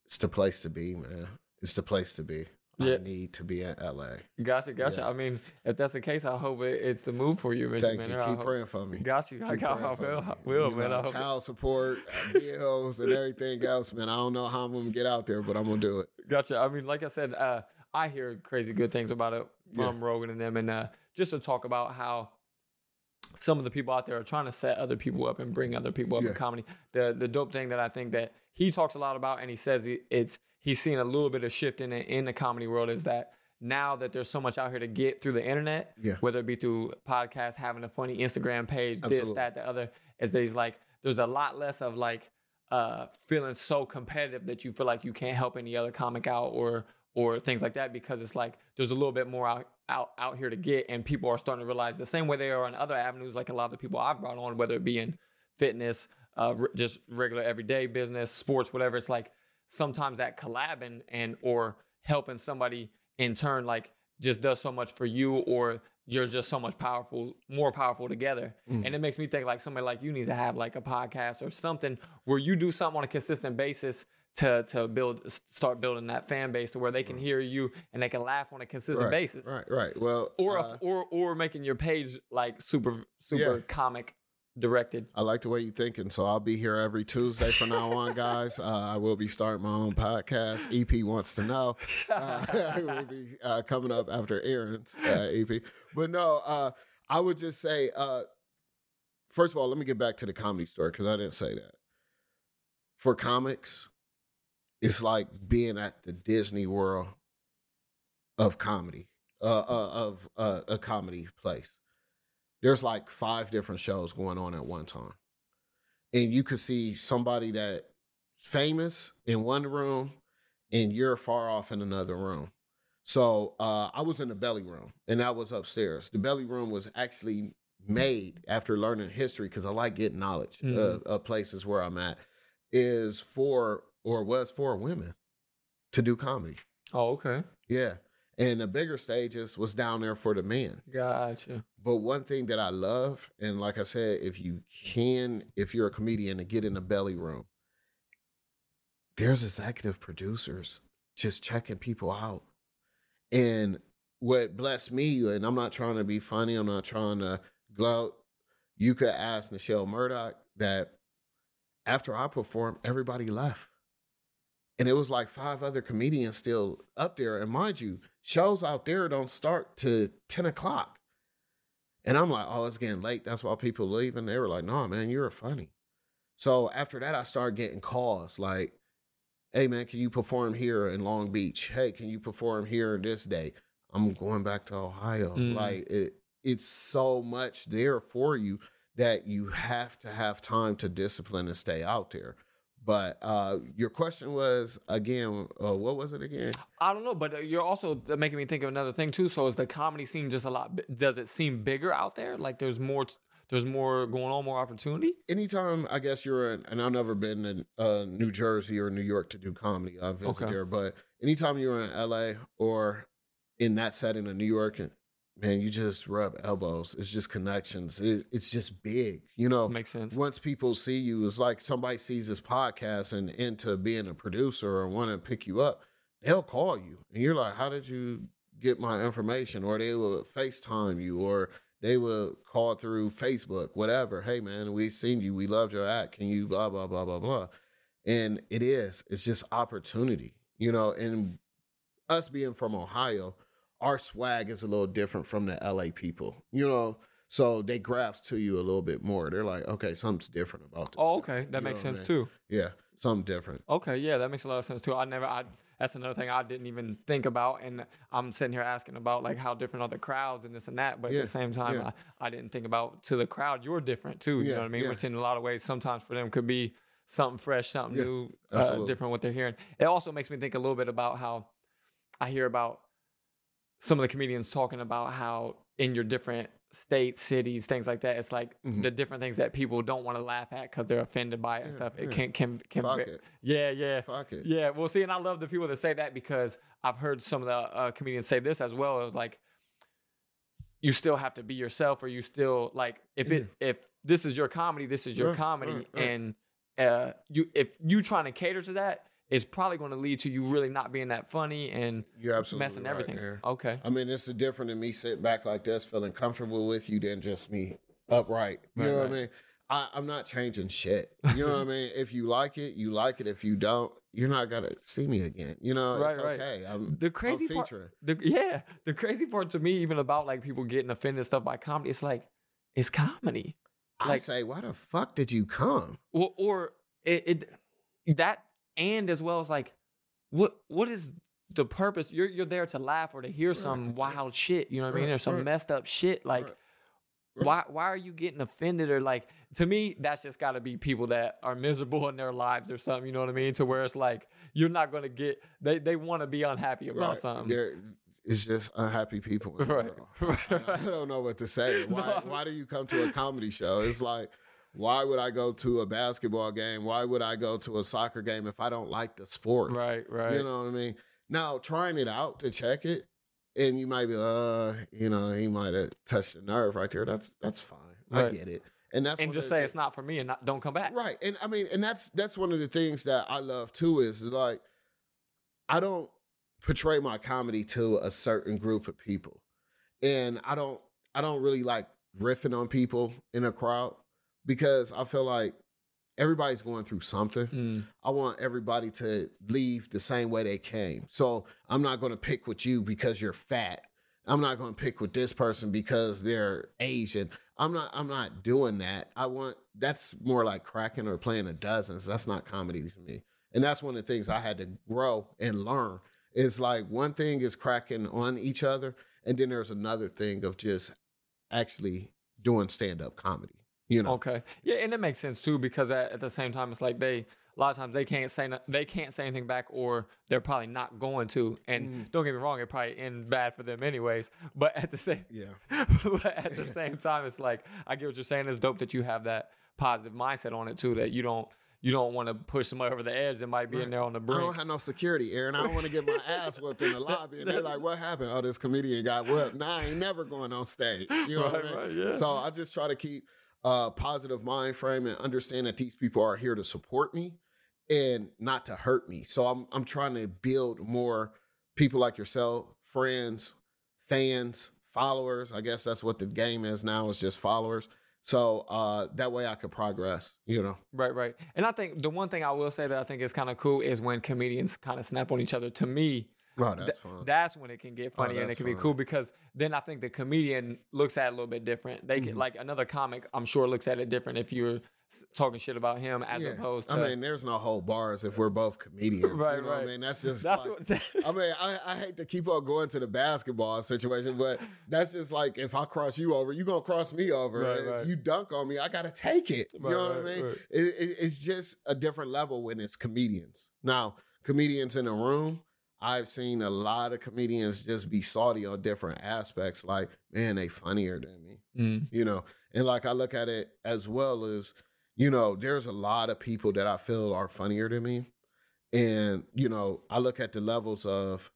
it's the place to be, man. It's the place to be. Yeah. I need to be in LA. Gotcha, gotcha. Yeah. I mean, if that's the case, I hope it's the move for you, Mr. Thank Manor. You. Keep praying for me. Got you. Keep I got. I will, I will, man. Know, I hope child support, bills, and everything else, man. I don't know how I'm gonna get out there, but I'm gonna do it. Gotcha. I mean, like I said, I hear crazy good things about it from Rogan and them, and just to talk about how some of the people out there are trying to set other people up and bring other people up in comedy. The dope thing that I think that he talks a lot about, and he says he's seen a little bit of shift in the comedy world, is that now that there's so much out here to get through the internet, whether it be through podcasts, having a funny Instagram page, this, that, the other, is that he's like, there's a lot less of like feeling so competitive that you feel like you can't help any other comic out or things like that, because it's like there's a little bit more out here to get, and people are starting to realize the same way they are on other avenues, like a lot of the people I've brought on, whether it be in fitness, just regular everyday business, sports, whatever, it's like, sometimes that collabing and or helping somebody in turn, like, just does so much for you, or you're just so much more powerful together. And it makes me think, like, somebody like you needs to have like a podcast or something where you do something on a consistent basis to start building that fan base to where they can hear you and they can laugh on a consistent basis. Right. Well, or making your page like super comic directed. I like the way you're thinking, so I'll be here every Tuesday from now on, guys. I will be starting my own podcast. EP wants to know. It will be coming up after Aaron's EP. But no, I would just say, first of all, let me get back to the Comedy Store, because I didn't say that. For comics, it's like being at the Disney World of comedy, of a comedy place. There's like 5 different shows going on at one time. And you could see somebody that's famous in one room and you're far off in another room. So I was in the belly room, and that was upstairs. The belly room was actually made after learning history, because I like getting knowledge of places where I'm at, was for women to do comedy. Oh, okay. Yeah. And the bigger stages was down there for the men. Gotcha. But one thing that I love, and like I said, if you're a comedian, to get in the belly room, there's executive producers just checking people out. And what blessed me, and I'm not trying to be funny, I'm not trying to gloat, you could ask Nichelle Murdoch that after I performed, everybody left. And it was like 5 other comedians still up there. And mind you, shows out there don't start to 10 o'clock. And I'm like, oh, it's getting late. That's why people leave. And they were like, no, man, you're funny. So after that, I started getting calls like, hey, man, can you perform here in Long Beach? Hey, can you perform here this day? I'm going back to Ohio. Like, it's so much there for you that you have to have time to discipline and stay out there. But your question was, again, what was it again? I don't know, but you're also making me think of another thing, too. So is the comedy scene just a lot? Does it seem bigger out there? Like there's more going on, more opportunity? Anytime, I guess and I've never been in New Jersey or New York to do comedy. I've visited there. But anytime you're in L.A. or in that setting of New York, man, you just rub elbows. It's just connections. It's just big. You know, makes sense. Once people see you, it's like somebody sees this podcast and into being a producer or want to pick you up, they'll call you. And you're like, how did you get my information? Or they will FaceTime you, or they will call through Facebook, whatever. Hey, man, we seen you. We loved your act. Can you blah, blah, blah, blah, blah. And it's just opportunity, you know, and us being from Ohio, our swag is a little different from the LA people, you know, so they grasp to you a little bit more. They're like, okay, something's different about this. Oh, okay. That makes sense too. Yeah. Something different. Okay. Yeah. That makes a lot of sense too. I never, I that's another thing I didn't even think about. And I'm sitting here asking about like how different are the crowds and this and that. But at the same time, I didn't think about to the crowd, you're different too. You know what I mean? Which in a lot of ways, sometimes for them could be something fresh, something new, different what they're hearing. It also makes me think a little bit about how I hear about some of the comedians talking about how in your different states, cities, things like that, it's like the different things that people don't want to laugh at because they're offended by it and stuff. It can fuck it. Fuck it. Yeah. Well, see, and I love the people that say that because I've heard some of the comedians say this as well. It was like, you still have to be yourself, or you still like if this is your comedy, this is your comedy, and if you trying to cater to that, it's probably going to lead to you really not being that funny and messing everything. Right, okay. I mean, it's different than me sitting back like this, feeling comfortable with you than just me upright. You know what I mean? I'm not changing shit. You know what I mean? If you like it, you like it. If you don't, you're not going to see me again. You know, it's okay. The crazy part to me, even about like people getting offended and stuff by comedy, it's like, it's comedy. Like, I say, why the fuck did you come? And as well as like, what is the purpose? You're there to laugh or to hear some wild shit, you know what I mean? Or some messed up shit. Like, why are you getting offended? Or like, to me, that's just got to be people that are miserable in their lives or something, you know what I mean? To where it's like, you're not going to get, they want to be unhappy about something. It's just unhappy people. I don't know what to say. Why do you come to a comedy show? It's like, why would I go to a basketball game? Why would I go to a soccer game if I don't like the sport? Right. You know what I mean? Now, trying it out to check it, and you might be, you know, he might have touched the nerve right there. That's fine. Right. I get it. And just say it's not for me and don't come back. Right. And I mean, and that's one of the things that I love too is like, I don't portray my comedy to a certain group of people. And I don't really like riffing on people in a crowd, because I feel like everybody's going through something. I want everybody to leave the same way they came. So I'm not going to pick with you because you're fat. I'm not going to pick with this person because they're Asian. I'm not doing that. That's more like cracking or playing the dozens. That's not comedy to me. And that's one of the things I had to grow and learn. It's like one thing is cracking on each other. And then there's another thing of just actually doing stand-up comedy. You know. Okay. Yeah, and it makes sense too, because at the same time, it's like they can't say anything back, or they're probably not going to. And don't get me wrong, it probably end bad for them anyways. But at the same time, it's like I get what you're saying. It's dope that you have that positive mindset on it too, that you don't want to push somebody over the edge that might be in there on the brink. I don't have no security, Aaron. I don't want to get my ass whooped in the lobby. And they're like, what happened? Oh, this comedian got whooped. Nah, I ain't never going on stage. You know what I mean? Right, yeah. So I just try to keep positive mind frame and understand that these people are here to support me and not to hurt me. So I'm trying to build more people like yourself, friends, fans, followers. I guess that's what the game is now, is just followers. So that way I could progress, you know? Right. And I think the one thing I will say that I think is kind of cool is when comedians kind of snap on each other. To me, that's fun. That's when it can get funny and it can be cool, because then I think the comedian looks at it a little bit different. They can, like another comic, I'm sure, looks at it different if you're talking shit about him as opposed to. I mean, there's no whole bars if we're both comedians. Right. What I mean, I hate to keep on going to the basketball situation, but that's just like, if I cross you over, you're going to cross me over. Right. If you dunk on me, I got to take it. You know what I mean? Right. It's just a different level when it's comedians. Now, comedians in a room, I've seen a lot of comedians just be salty on different aspects. Like, man, they funnier than me, you know? And like, I look at it as well as, you know, there's a lot of people that I feel are funnier than me. And, you know, I look at the levels of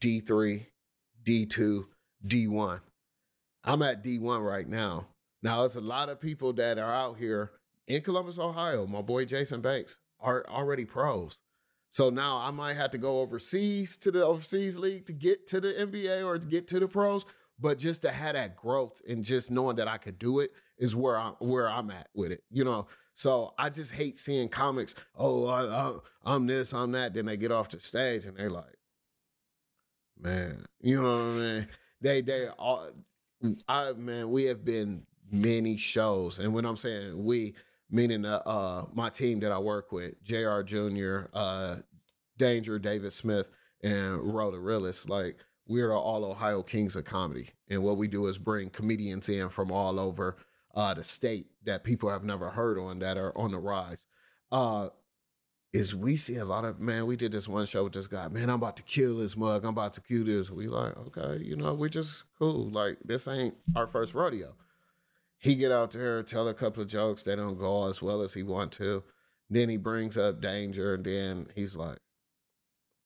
D3, D2, D1. I'm at D1 right now. Now, there's a lot of people that are out here in Columbus, Ohio. My boy, Jason Banks, are already pros. So now I might have to go overseas to the overseas league to get to the NBA or to get to the pros, but just to have that growth and just knowing that I could do it is where I'm at with it, you know? So I just hate seeing comics, I'm this, I'm that. Then they get off the stage and they're like, man, you know what I mean? We have been many shows. And when I'm saying we, meaning my team that I work with, JR Jr., Danger, David Smith, and Rota Realist. Like, we're the all Ohio Kings of Comedy. And what we do is bring comedians in from all over the state that people have never heard on that are on the rise. Is we see a lot of, man, we did this one show with this guy, man, I'm about to kill this mug. I'm about to kill this. We like, okay, you know, we just cool. Like, this ain't our first rodeo. He get out there, tell a couple of jokes. They don't go as well as he want to. Then he brings up Danger. And then he's like,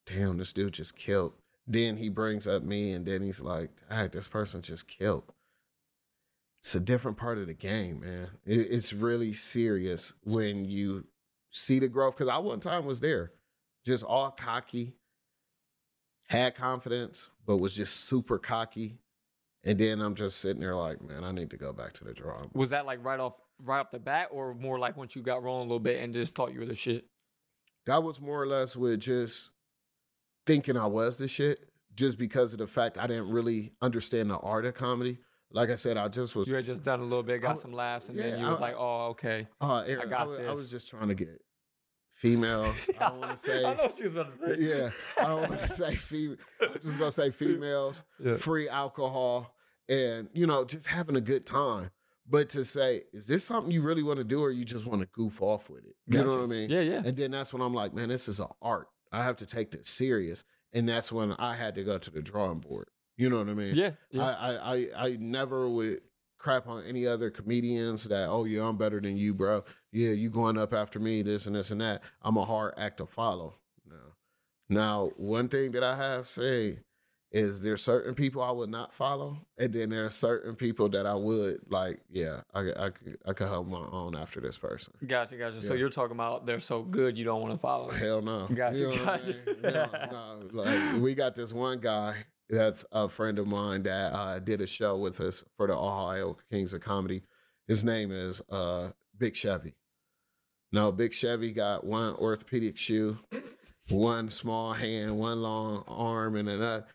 damn, this dude just killed. Then he brings up me. And then he's like, all right, this person just killed. It's a different part of the game, man. It's really serious when you see the growth. Because I one time was there, just all cocky, had confidence, but was just super cocky. And then I'm just sitting there like, man, I need to go back to the drawing board. Was that like right off the bat, or more like once you got rolling a little bit and just thought you were the shit? That was more or less with just thinking I was the shit, just because of the fact I didn't really understand the art of comedy. Like I said, I just was. You had just done a little bit, got some laughs, and then you was like, oh, okay, Aaron, I got this. I was just trying to get females. I don't want to say. I know what she was about to say. Yeah, I don't want to say female. I'm just gonna say females, free alcohol, and you know, just having a good time. But to say, is this something you really want to do, or you just want to goof off with it? You know what I mean? Yeah, yeah. And then that's when I'm like, man, this is an art. I have to take this serious, and that's when I had to go to the drawing board. You know what I mean? Yeah. Yeah. I never would crap on any other comedians that, oh yeah, I'm better than you, bro. Yeah, you going up after me, this and this and that. I'm a hard act to follow. Now, one thing that I have said is there's certain people I would not follow, and then there are certain people that I would, like, yeah, I could hold my own after this person. Gotcha. Yeah. So you're talking about they're so good you don't want to follow. Hell no. Gotcha. You know what I mean? No. Like, we got this one guy that's a friend of mine that did a show with us for the Ohio Kings of Comedy. His name is Big Chevy. Now, Big Chevy got one orthopedic shoe, one small hand, one long arm, and another.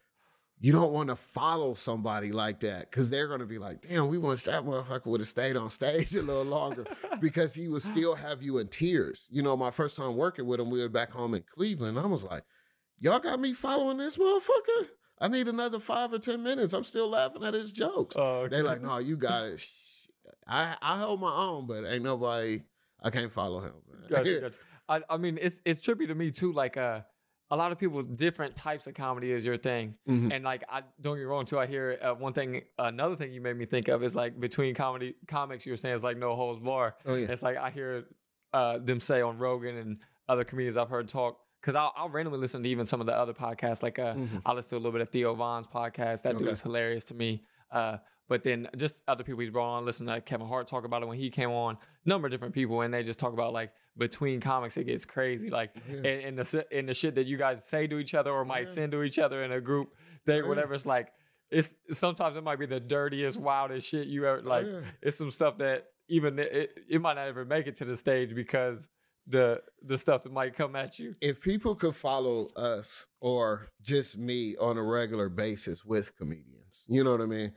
You don't want to follow somebody like that, because they're going to be like, damn, we wish that motherfucker would have stayed on stage a little longer, because he would still have you in tears. You know, my first time working with him, we were back home in Cleveland. I was like, y'all got me following this motherfucker? I need another 5 or 10 minutes. I'm still laughing at his jokes. Oh, okay. They like, no, you got it. I hold my own, but ain't nobody. I can't follow him. Gotcha. I mean, it's trippy to me too. Like, a lot of people, different types of comedy is your thing. Mm-hmm. And like, I don't get wrong too. I hear another thing you made me think of is like between comics, you were saying it's like no holds bar. Oh, yeah. It's like, I hear them say on Rogan and other comedians I've heard talk. Because I'll randomly listen to even some of the other podcasts. Like, I listen to a little bit of Theo Von's podcast. That dude is hilarious to me. But then just other people he's brought on. Listen to Kevin Hart talk about it when he came on. Number of different people. And they just talk about, like, between comics, it gets crazy. Like, and the shit that you guys say to each other or might send to each other in a group thing, whatever. It's like, sometimes it might be the dirtiest, wildest shit you ever, like, it's some stuff that even it might not ever make it to the stage because the stuff that might come at you. If people could follow us or just me on a regular basis with comedians, you know what I mean?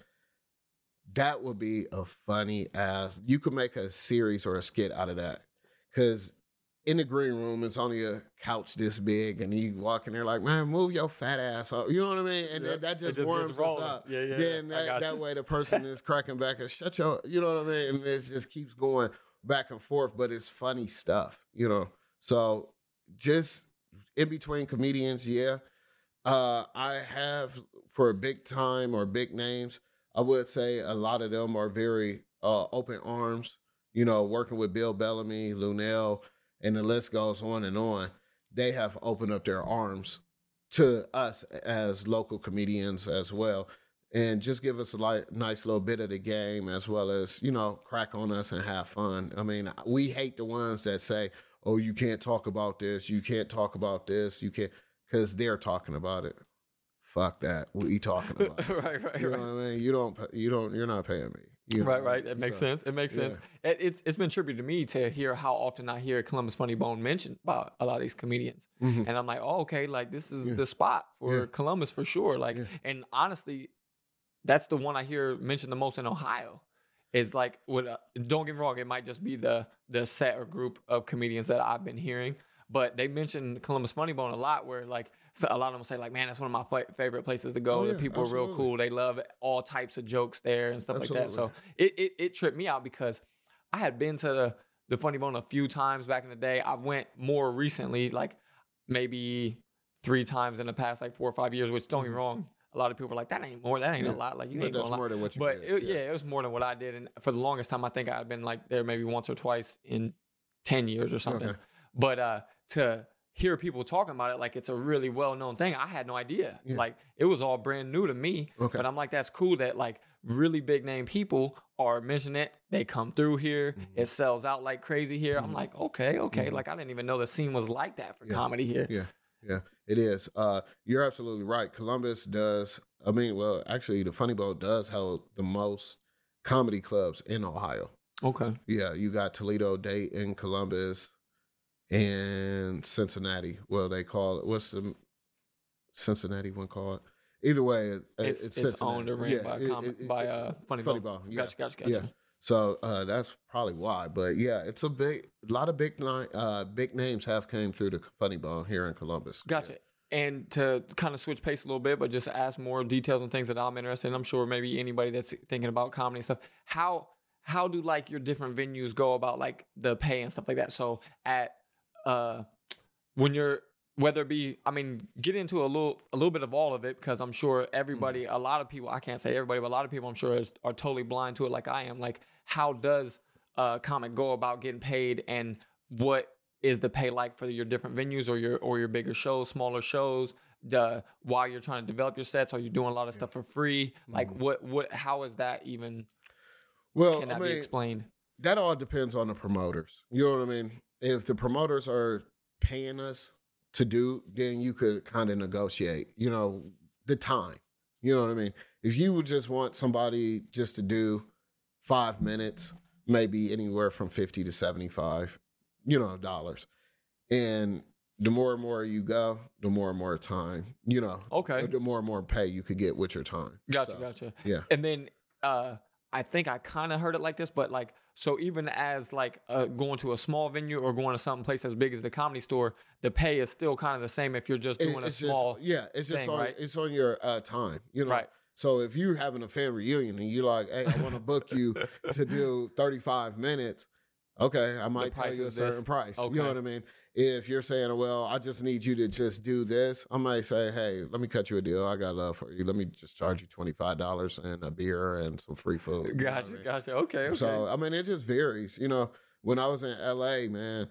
That would be a funny ass. You could make a series or a skit out of that. Because in the green room, it's only a couch this big, and you walk in there like, man, move your fat ass up. You know what I mean? And that just warms us up. Yeah. Then that way the person is cracking back and shut your, you know what I mean? And it just keeps going back and forth, but it's funny stuff, you know? So just in between comedians, I have, for big time or big names, I would say a lot of them are very open arms, you know, working with Bill Bellamy, Lunell, and the list goes on and on. They have opened up their arms to us as local comedians as well, and just give us a nice little bit of the game, as well as, you know, crack on us and have fun. I mean, we hate the ones that say, oh, you can't talk about this, you can't talk about this, you can't, because they're talking about it. Fuck that. What are you talking about? right. You know what I mean? You're not paying me. You know? Right. It makes sense. It's been trippy to me to hear how often I hear Columbus Funny Bone mentioned by a lot of these comedians. Mm-hmm. And I'm like, oh, okay, like this is the spot for Columbus for sure. Like, and honestly, that's the one I hear mentioned the most in Ohio. Is like, don't get me wrong, it might just be the set or group of comedians that I've been hearing, But they mention Columbus Funny Bone a lot, where like so a lot of them say like, man, that's one of my favorite places to go. Oh, yeah, the people are real cool. They love all types of jokes there and stuff like that. So it tripped me out because I had been to the Funny Bone a few times back in the day. I went more recently, like maybe 3 times in the past like 4 or 5 years, which don't get me wrong. A lot of people were like, that ain't a lot. Like, you ain't going to lie. But it was more than what I did. And for the longest time, I think I had been like there maybe once or twice in 10 years or something. Okay. But to hear people talking about it, like it's a really well-known thing, I had no idea. Yeah. Like, it was all brand new to me. Okay. But I'm like, that's cool that like really big name people are mentioning it. They come through here. Mm-hmm. It sells out like crazy here. Mm-hmm. I'm like, okay. Mm-hmm. Like, I didn't even know the scene was like that for comedy here. Yeah. Yeah, it is. You're absolutely right. Columbus does. I mean, well, actually, the Funny Bone does hold the most comedy clubs in Ohio. Okay. Yeah, you got Toledo, Dayton, Columbus, and Cincinnati. Well, they call it. What's the Cincinnati one called? Either way, it's owned or ran by Funny Bone. Yeah. Gotcha. Yeah. So that's probably why, but yeah, it's a lot of big names have came through the Funny Bone here in Columbus. Gotcha. Yeah. And to kind of switch pace a little bit, but just ask more details on things that I'm interested in. I'm sure maybe anybody that's thinking about comedy and stuff. How do like your different venues go about like the pay and stuff like that? So at when you're whether it be, I mean, get into a little bit of all of it, because I'm sure everybody, a lot of people, I can't say everybody, but a lot of people I'm sure are totally blind to it like I am. Like, how does a comic go about getting paid, and what is the pay like for your different venues or your bigger shows, smaller shows, while you're trying to develop your sets? Are you doing a lot of stuff for free? Like, how is that even, can that be explained? That all depends on the promoters. You know what I mean? If the promoters are paying us to do, then you could kind of negotiate, you know, the time. You know what I mean? If you would just want somebody just to do 5 minutes, maybe anywhere from $50 to $75, you know, dollars. And the more and more you go, the more and more time, you know. Okay. The more and more pay you could get with your time. Gotcha. Yeah. And then I think I kind of heard it like this, but like, so even as like going to a small venue or going to some place as big as the Comedy Store, the pay is still kind of the same if you're just doing it's on your time, you know. Right. So if you're having a fan reunion and you're like, hey, I want to book you to do 35 minutes. Okay, I might tell you a certain price. Okay. You know what I mean? If you're saying, well, I just need you to just do this, I might say, hey, let me cut you a deal. I got love for you. Let me just charge you $25 and a beer and some free food. Gotcha. Okay. So, I mean, it just varies. You know, when I was in LA, man,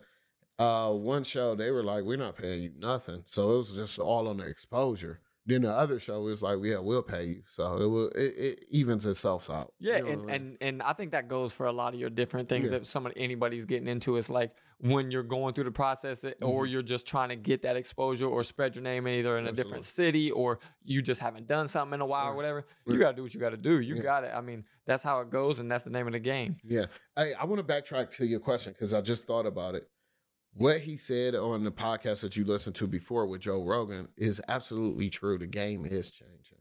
one show, they were like, we're not paying you nothing. So it was just all on the exposure. Then the other show is like, yeah, we'll pay you. So it evens itself out. Yeah, you know what I mean? and I think that goes for a lot of your different things that anybody's getting into. It's like when you're going through the process or you're just trying to get that exposure or spread your name either in a different city, or you just haven't done something in a while or whatever. You got to do what you got to do. You got it. I mean, that's how it goes, and that's the name of the game. Yeah. Hey, I want to backtrack to your question because I just thought about it. What he said on the podcast that you listened to before with Joe Rogan is absolutely true. The game is changing.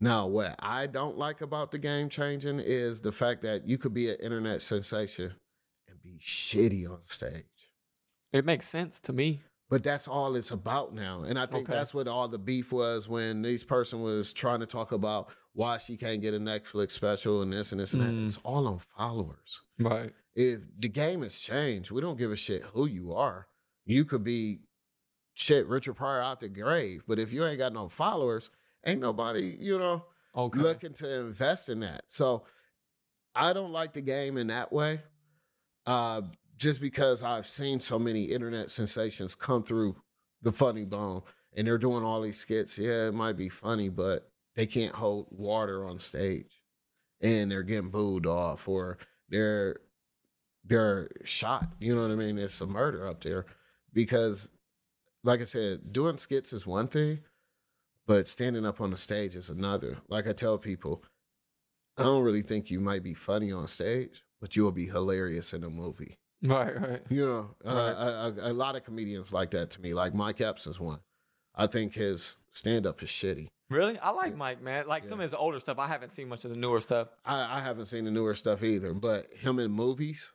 Now, what I don't like about the game changing is the fact that you could be an internet sensation and be shitty on stage. It makes sense to me. But that's all it's about now. And I think that's what all the beef was when this person was trying to talk about why she can't get a Netflix special and this and this and that. It's all on followers. Right. If the game has changed, we don't give a shit who you are. You could be Richard Pryor out the grave, but if you ain't got no followers, ain't nobody, you know, looking to invest in that. So I don't like the game in that way, just because I've seen so many internet sensations come through the Funny Bone, and they're doing all these skits. Yeah, it might be funny, but they can't hold water on stage, and they're getting booed off, or they're shot. You know what I mean? It's a murder up there because, like I said, doing skits is one thing, but standing up on the stage is another. Like I tell people, I don't really think you might be funny on stage, but you'll be hilarious in a movie. Right. You know, a lot of comedians like that to me. Like Mike Epps is one. I think his stand-up is shitty. Really? I like Mike, man. Like some of his older stuff, I haven't seen much of the newer stuff. I haven't seen the newer stuff either, but him in movies...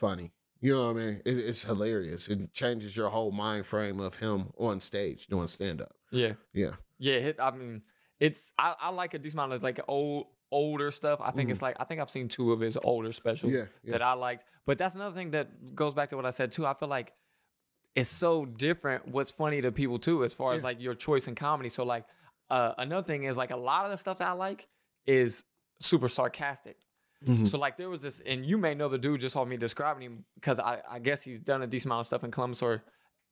Funny. You know what I mean? It's hilarious. It changes your whole mind frame of him on stage doing stand-up. Yeah. Yeah. Yeah. I mean, it's, I like a decent amount of like older stuff. I think it's like, I think I've seen two of his older specials that I liked. But that's another thing that goes back to what I said too. I feel like it's so different what's funny to people too, as far as like your choice in comedy. So like another thing is like a lot of the stuff that I like is super sarcastic. Mm-hmm. So like there was this, and you may know the dude just saw me describing him because I guess he's done a decent amount of stuff in Columbus, or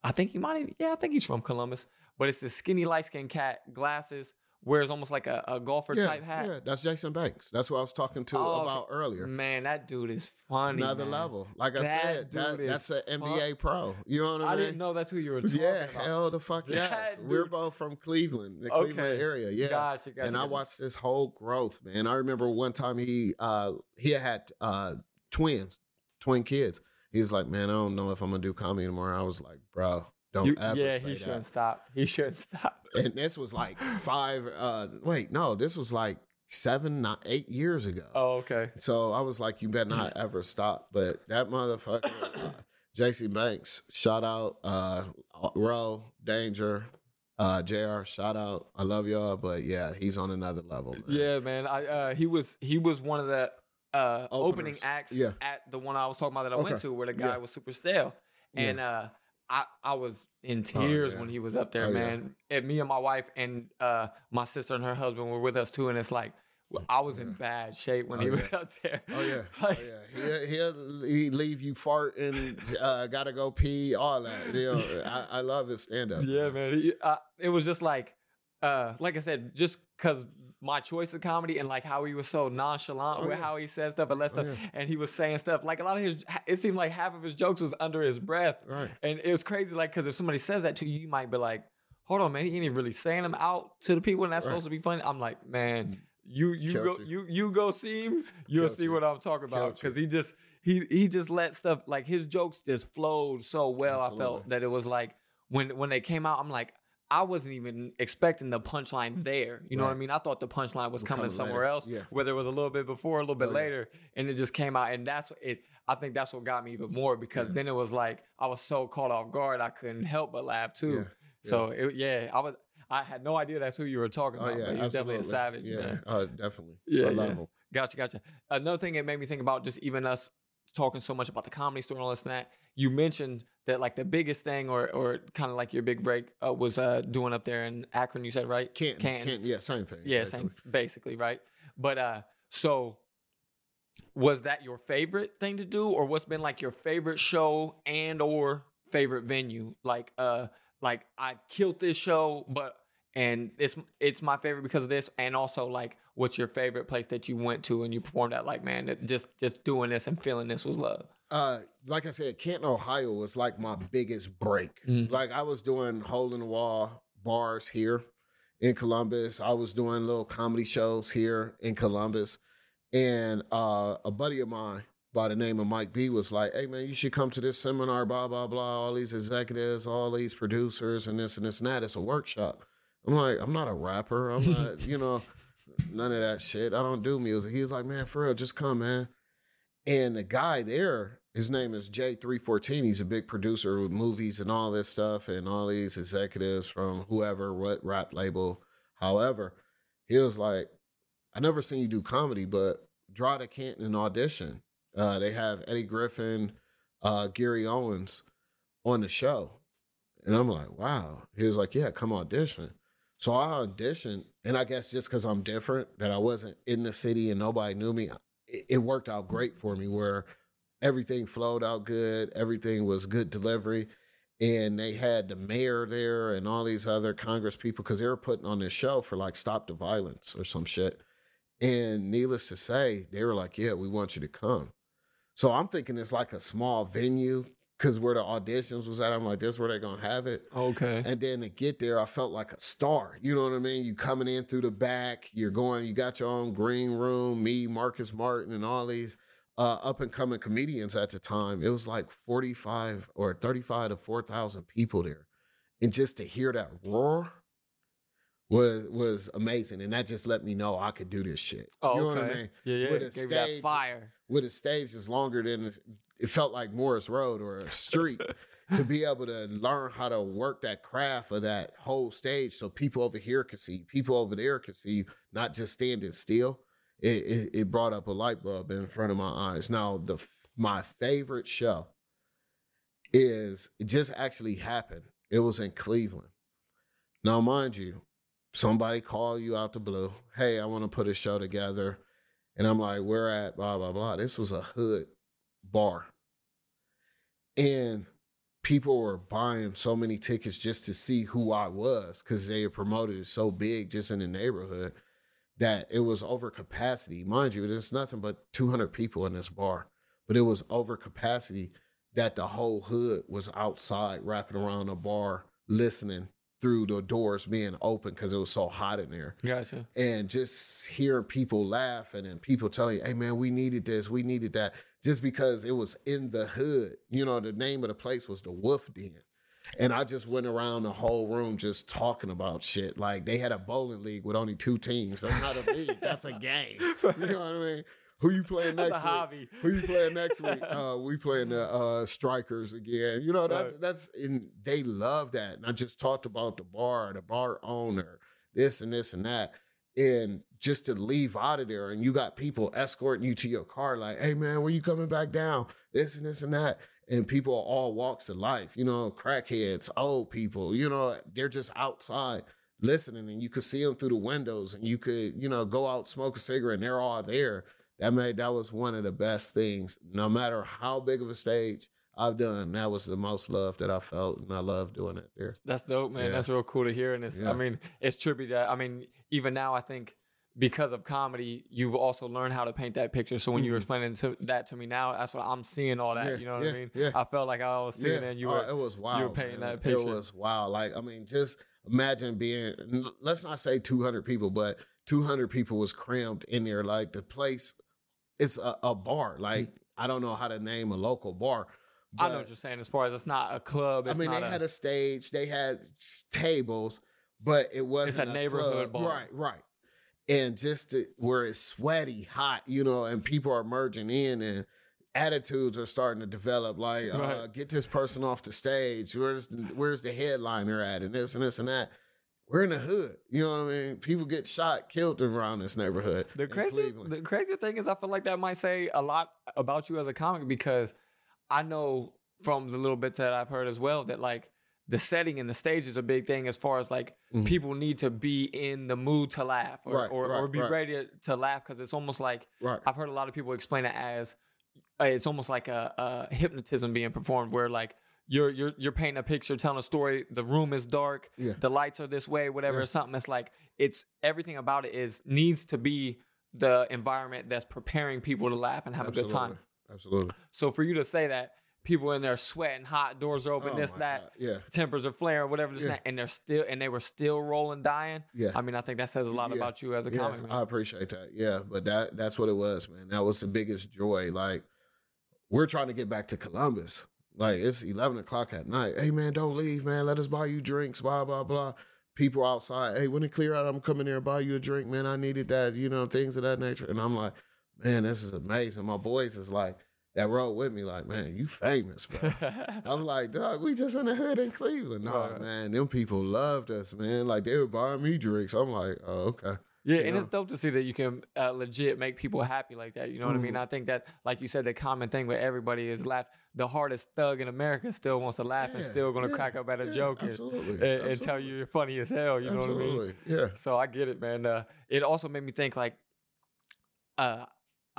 I think he might even, I think he's from Columbus, but it's this skinny light skinned cat, glasses, wears almost like a golfer type hat. Yeah, that's Jason Banks. That's what I was talking to about earlier. Man, that dude is funny. Another level. Like I said, that's an NBA pro. You know what I mean? I didn't know that's who you were talking about. Yeah, hell the fuck yes. We're both from Cleveland, the Cleveland area. Yeah. Gotcha. And I watched this whole growth, man. I remember one time he had twin kids. He's like, man, I don't know if I'm going to do comedy anymore. I was like, bro, don't ever say that. He shouldn't stop. And this was like 7, 8 years ago. Oh, okay. So I was like, you better not ever stop. But that motherfucker, JC Banks, shout out, Ro, Danger, JR, shout out. I love y'all, but yeah, he's on another level, man. Yeah, man. He was one of the opening acts at the one I was talking about that I went to, where the guy was super stale. And I was in tears when he was up there, man. Yeah. And me and my wife and my sister and her husband were with us too. And it's like, I was in bad shape when he was up there. Oh, yeah. Like, He'll leave you farting, gotta go pee, all that. You know, I love his stand-up. Yeah, man. It was just like I said, just because my choice of comedy and like how he was so nonchalant with how he said stuff and less stuff. Yeah. And he was saying stuff like a lot of his, it seemed like half of his jokes was under his breath. Right. And it was crazy. Like, cause if somebody says that to you, you might be like, hold on, man, he ain't even really saying them out to the people. And that's supposed to be funny. I'm like, man, you go see him. You'll see what I'm talking about. Cause he just let stuff like his jokes just flowed so well. Absolutely. I felt that it was like when they came out, I'm like, I wasn't even expecting the punchline there. You know what I mean? I thought the punchline was coming somewhere else, whether it was a little bit before, a little bit later, and it just came out. And that's it. I think that's what got me even more, because then it was like I was so caught off guard I couldn't help but laugh too. Yeah. Yeah. So I had no idea that's who you were talking about. Yeah, but he's definitely a savage, man. Definitely. Yeah, level. Gotcha. Another thing it made me think about, just even us talking so much about the Comedy Store and all this and that. You mentioned that like the biggest thing or kind of like your big break was doing up there in Akron, you said, right? Canton. Yeah, same thing. Yeah, basically, right? But so was that your favorite thing to do, or what's been like your favorite show and or favorite venue? Like I killed this show, but and it's my favorite because of this, and also like what's your favorite place that you went to and you performed at? Like, man, just doing this and feeling this was love. Like I said, Canton, Ohio was like my biggest break. Mm-hmm. Like I was doing hole in the wall bars here in Columbus. I was doing little comedy shows here in Columbus. And a buddy of mine by the name of Mike B was like, hey man, you should come to this seminar, blah, blah, blah. All these executives, all these producers and this and this and that. It's a workshop. I'm like, I'm not a rapper. I'm not, you know, none of that shit. I don't do music. He was like, man, for real, just come, man. And the guy there, his name is J314. He's a big producer with movies and all this stuff, and all these executives from whoever, what rap label, however. He was like, I never seen you do comedy, but draw to Canton and audition. They have Eddie Griffin, Gary Owens on the show. And I'm like, wow. He was like, yeah, come audition. So I auditioned, and I guess just because I'm different, that I wasn't in the city and nobody knew me, it worked out great for me where everything flowed out good. Everything was good delivery. And they had the mayor there and all these other Congress people, because they were putting on this show for like Stop the Violence or some shit. And needless to say, they were like, yeah, we want you to come. So I'm thinking it's like a small venue, because where the auditions was at, I'm like, this is where they're going to have it. Okay. And then to get there, I felt like a star. You know what I mean? You coming in through the back. You're going, you got your own green room. Me, Marcus Martin, and all these up-and-coming comedians at the time. It was like 45 or 35 to 4,000 people there. And just to hear that roar was amazing. And that just let me know I could do this shit. Oh, you know what I mean? Yeah, yeah. With a stage that's longer than it felt like Morris Road or a street to be able to learn how to work that craft of that whole stage so people over here could see, people over there could see, not just standing still. It brought up a light bulb in front of my eyes. Now, my favorite show it just actually happened. It was in Cleveland. Now, mind you, somebody called you out the blue. Hey, I want to put a show together. And I'm like, where at? Blah, blah, blah. This was a hood bar. And people were buying so many tickets just to see who I was because they had promoted it so big just in the neighborhood that it was over capacity. Mind you, there's nothing but 200 people in this bar, but it was over capacity that the whole hood was outside wrapping around a bar listening through the doors being open because it was so hot in there. Gotcha. And just hearing people laughing and people telling you, hey, man, we needed this, we needed that, just because it was in the hood. You know, the name of the place was the Wolf Den. And I just went around the whole room just talking about shit. Like, they had a bowling league with only 2 teams. That's not a league. That's a game. You know what I mean? Who you playing next week? That's a hobby. Who you playing next week? We playing the Strikers again. You know, that's and they love that. And I just talked about the bar owner, this and this and that. And just to leave out of there, and you got people escorting you to your car like, hey, man, when you coming back down? This and this and that. And people are all walks of life, you know, crackheads, old people, you know, they're just outside listening. And you could see them through the windows and you could, you know, go out, smoke a cigarette, and they're all there. That was one of the best things. No matter how big of a stage I've done, that was the most love that I felt, and I love doing it there. That's dope, man. Yeah. That's real cool to hear. And it's, yeah. I mean, it's trippy that, I mean, even now I think because of comedy, you've also learned how to paint that picture. So when you were explaining that to me now, that's what I'm seeing all that. Yeah, you know what I mean? Yeah. I felt like I was seeing that, and it was wild. You were painting that picture. It was wild. Like, I mean, just imagine being, let's not say 200 people, but 200 people was crammed in there. Like the place, it's a bar. Like, I don't know how to name a local bar. But, I know what you're saying as far as it's not a club. I mean, they had a stage. They had tables, but it wasn't a neighborhood club. Bar. Right, right. And just where it's sweaty, hot, you know, and people are merging in and attitudes are starting to develop. Like, get this person off the stage. Where's the headliner at? And this and this and that. We're in the hood. You know what I mean? People get shot, killed around this neighborhood. The crazy thing is I feel like that might say a lot about you as a comic, because I know from the little bits that I've heard as well that, like, the setting and the stage is a big thing as far as, like, people need to be in the mood to laugh or be ready to laugh, because it's almost like I've heard a lot of people explain it as it's almost like a hypnotism being performed where, like, You're painting a picture, telling a story. The room is dark. Yeah. The lights are this way, whatever. Yeah. Something. It's like everything about it needs to be the environment that's preparing people to laugh and have a good time. Absolutely. So for you to say that people in there sweating, hot, doors are open, tempers are flaring, whatever, and they're still rolling, dying. Yeah. I mean, I think that says a lot about you as a comic. Man. I appreciate that. Yeah, but that's what it was, man. That was the biggest joy. Like, we're trying to get back to Columbus. Like, it's 11 o'clock at night. Hey, man, don't leave, man. Let us buy you drinks, blah, blah, blah. People outside. Hey, when it clear out, I'm coming there and buy you a drink, man. I needed that, you know, things of that nature. And I'm like, man, this is amazing. My boys is like, that rode with me, like, man, you famous, bro. I'm like, dog, we just in the hood in Cleveland. Man, them people loved us, man. Like, they were buying me drinks. I'm like, oh, okay. Yeah, you know? It's dope to see that you can legit make people happy like that. You know what I mean? I think that, like you said, the common thing with everybody is laugh. The hardest thug in America still wants to laugh and still going to crack up at a joke and tell you you're funny as hell. You know what I mean? Yeah. So I get it, man. It also made me think, like, I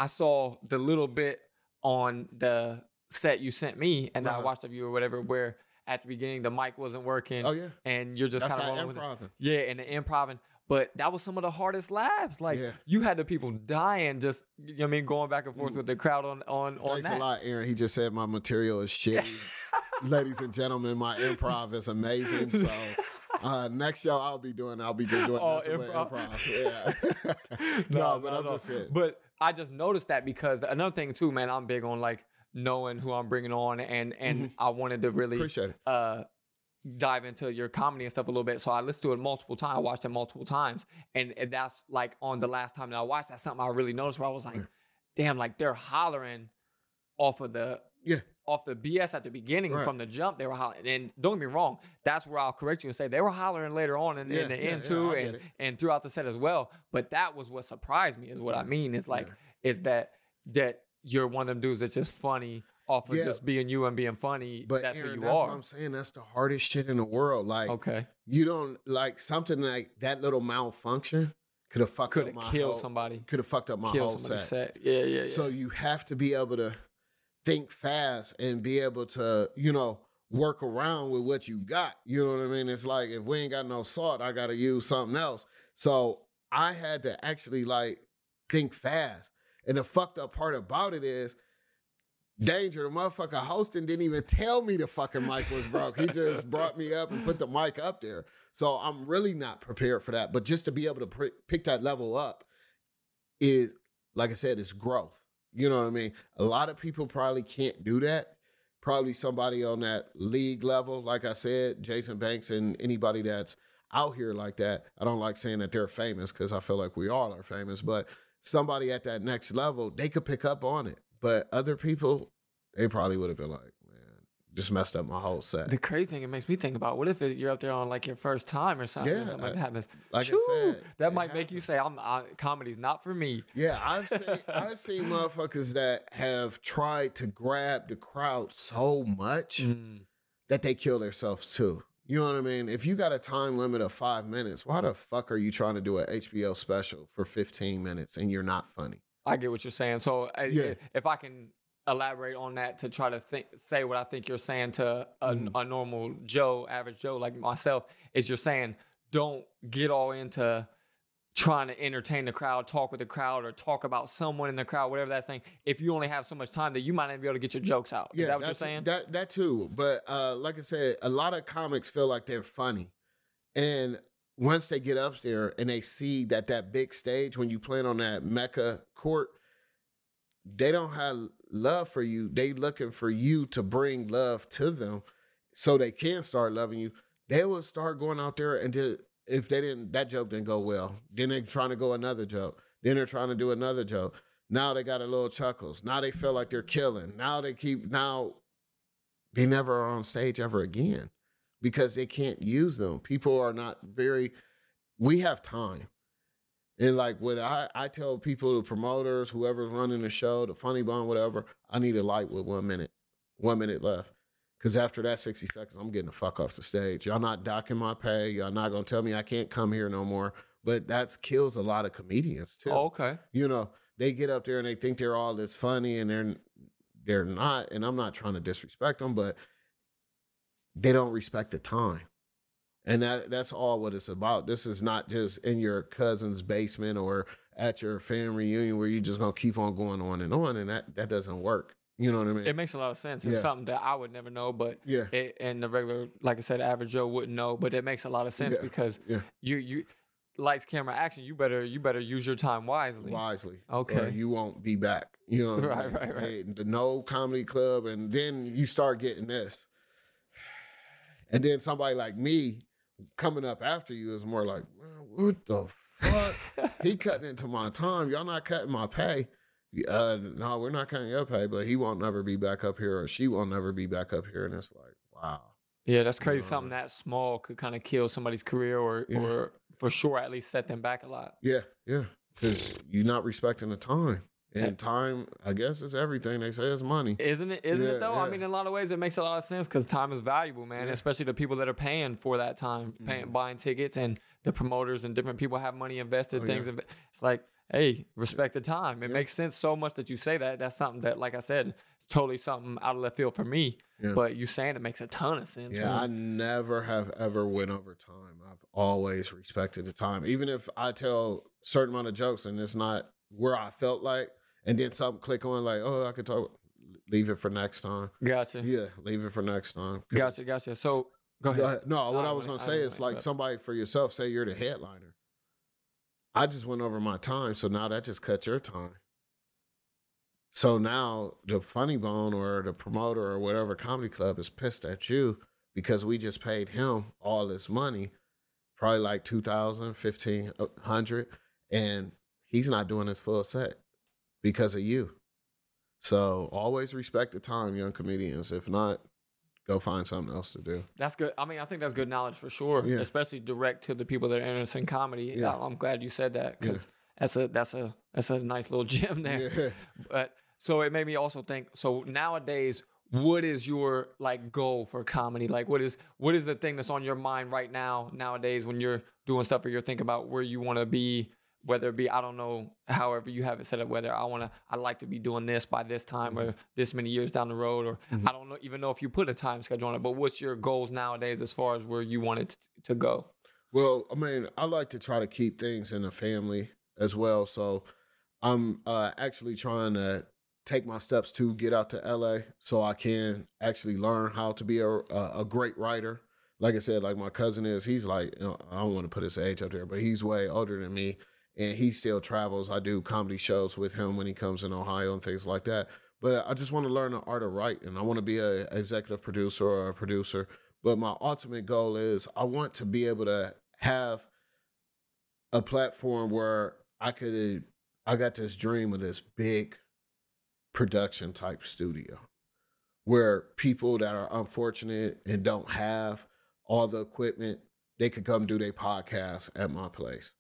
saw the little bit on the set you sent me, and I watched of you or whatever, where at the beginning the mic wasn't working. Oh, yeah. And you're just kind of rolling with it. Yeah, and the improv. But that was some of the hardest laughs. Like, you had the people dying, just, you know what I mean, going back and forth with the crowd on Thanks that. A lot, Aaron. He just said my material is shitty. Ladies and gentlemen, my improv is amazing. So next show I'll be just doing nothing but improv. Yeah. No, just kidding. But I just noticed that because another thing too, man, I'm big on, like, knowing who I'm bringing on, and I wanted to really appreciate it. Dive into your comedy and stuff a little bit. So I listened to it multiple times. I watched it multiple times. And that's, like, on the last time that I watched, that's something I really noticed where I was like, damn, like, they're hollering off of the Yeah. Off the BS at the beginning, right. From the jump, they were hollering. And don't get me wrong, that's where I'll correct you and say they were hollering later on and in the end too, and throughout the set as well. But that was what surprised me, is what I mean. It's like, it's that you're one of them dudes that's just funny off of just being you and being funny. But that's Aaron, who you that's are. What I'm saying, that's the hardest shit in the world. Like, okay, you don't like something like that little malfunction. Could have fucked up my killed whole, somebody. Could have fucked up my whole set. Yeah. So you have to be able to think fast and be able to, you know, work around with what you got. You know what I mean? It's like, if we ain't got no salt, I got to use something else. So I had to actually like think fast. And the fucked up part about it is, Danger, the motherfucker hosting, didn't even tell me the fucking mic was broke. He just brought me up and put the mic up there. So I'm really not prepared for that. But just to be able to pick that level up is, like I said, it's growth. You know what I mean? A lot of people probably can't do that. Probably somebody on that league level, like I said, Jason Banks and anybody that's out here like that. I don't like saying that they're famous because I feel like we all are famous. But somebody at that next level, they could pick up on it. But other people, they probably would have been like, man, just messed up my whole set. The crazy thing it makes me think about, what if you're up there on like your first time or something? Yeah, something happens. Like I said, that might make you say, comedy's not for me. Yeah, I've seen motherfuckers that have tried to grab the crowd so much that they kill themselves too. You know what I mean? If you got a time limit of 5 minutes, why the fuck are you trying to do an HBO special for 15 minutes and you're not funny? I get what you're saying. So if I can elaborate on that to try to say what I think you're saying to a normal Joe, average Joe like myself, is you're saying don't get all into trying to entertain the crowd, talk with the crowd, or talk about someone in the crowd, whatever that's saying, if you only have so much time that you might not be able to get your jokes out. Is that what you're saying? That too. But like I said, a lot of comics feel like they're funny. And once they get up there and they see that big stage, when you playing on that Mecca court, they don't have love for you. They looking for you to bring love to them so they can start loving you. They will start going out there and if they didn't, that joke didn't go well. Then they're trying to go another joke. Then they're trying to do another joke. Now they got a little chuckles. Now they feel like they're killing. Now they never are on stage ever again because they can't use them. People are not we have time. And like what I tell people, the promoters, whoever's running the show, the Funny Bone, whatever, I need a light with 1 minute. 1 minute left. Because after that 60 seconds, I'm getting the fuck off the stage. Y'all not docking my pay. Y'all not going to tell me I can't come here no more. But that kills a lot of comedians, too. Oh, okay. You know, they get up there and they think they're all this funny, and they're not. And I'm not trying to disrespect them, but they don't respect the time. And that's all what it's about. This is not just in your cousin's basement or at your family reunion where you're just going to keep on going on, and that doesn't work. You know what I mean? It makes a lot of sense. It's something that I would never know, but and the regular, like I said, average Joe wouldn't know, but it makes a lot of sense because you lights, camera, action, you better use your time wisely. Okay. Or you won't be back. You know what I mean? Right. Hey, the no comedy club, and then you start getting this. And then somebody like me coming up after you is more like, man, what the fuck? He cutting into my time. Y'all not cutting my pay. No, we're not cutting up, hey, but he won't never be back up here, or she won't never be back up here. And it's like, wow. Yeah, that's crazy. Something that small could kind of kill somebody's career or for sure at least set them back a lot. Yeah. Because you're not respecting the time. And time, I guess, is everything. They say it's money. Isn't it though? Yeah. I mean, in a lot of ways, it makes a lot of sense because time is valuable, man, especially the people that are paying for that time, buying tickets, and the promoters and different people have money invested, things. Yeah. It's like, hey, respect the time. It makes sense so much that you say that. That's something that, like I said, it's totally something out of left field for me. Yeah. But you saying it makes a ton of sense. Yeah, man. I never have ever went over time. I've always respected the time. Even if I tell a certain amount of jokes and it's not where I felt like, and then something click on like, oh, I could talk. Leave it for next time. Gotcha. Yeah, leave it for next time. Gotcha. So go ahead. No, what I was going to say is like somebody for yourself, say you're the headliner. I just went over my time, so now that just cuts your time. So now the Funny Bone or the promoter or whatever comedy club is pissed at you because we just paid him all this money, probably like $2,000, $1,500, and he's not doing his full set because of you. So always respect the time, young comedians. If not, go find something else to do. That's good. I mean, I think that's good knowledge for sure, yeah. Especially direct to the people that are interested in comedy. Yeah. I'm glad you said that because that's a nice little gem there. Yeah. But so it made me also think. So nowadays, what is your like goal for comedy? Like, what is the thing that's on your mind right now nowadays when you're doing stuff or you're thinking about where you want to be? Whether it be, I don't know, however you have it set up, whether I'd like to be doing this by this time or this many years down the road, or I don't know, even know if you put a time schedule on it, but what's your goals nowadays as far as where you want it to go? Well, I mean, I like to try to keep things in the family as well. So I'm actually trying to take my steps to get out to LA so I can actually learn how to be a great writer. Like I said, like my cousin is, he's like, you know, I don't want to put his age up there, but he's way older than me. And he still travels. I do comedy shows with him when he comes in Ohio and things like that. But I just want to learn the art of writing. I want to be an executive producer or a producer. But my ultimate goal is I want to be able to have a platform where I got this dream of this big production type studio where people that are unfortunate and don't have all the equipment, they could come do their podcast at my place.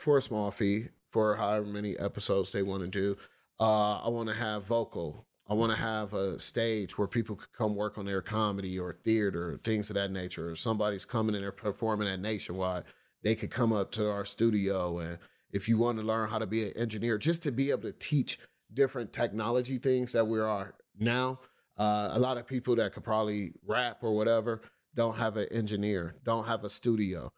For a small fee, for however many episodes they want to do. I want to have vocal. I want to have a stage where people could come work on their comedy or theater, or things of that nature. If somebody's coming in and performing at Nationwide, they could come up to our studio. And if you want to learn how to be an engineer, just to be able to teach different technology things that we are now, a lot of people that could probably rap or whatever don't have an engineer, don't have a studio.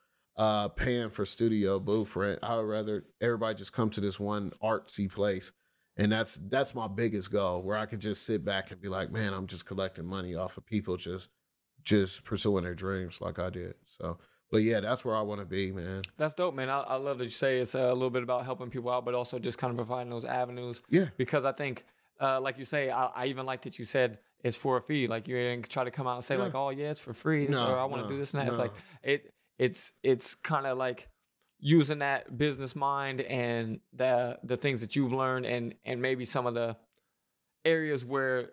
Paying for studio booth rent. I would rather everybody just come to this one artsy place. And that's my biggest goal, where I could just sit back and be like, man, I'm just collecting money off of people just pursuing their dreams like I did. So, but yeah, that's where I want to be, man. That's dope, man. I love that you say it's a little bit about helping people out, but also just kind of providing those avenues. Yeah. Because I think, like you say, I even like that you said, it's for a fee. Like you didn't try to come out and say like, oh yeah, it's for free. I want to do this and that. No. It's like, It's kind of like using that business mind and the things that you've learned and maybe some of the areas where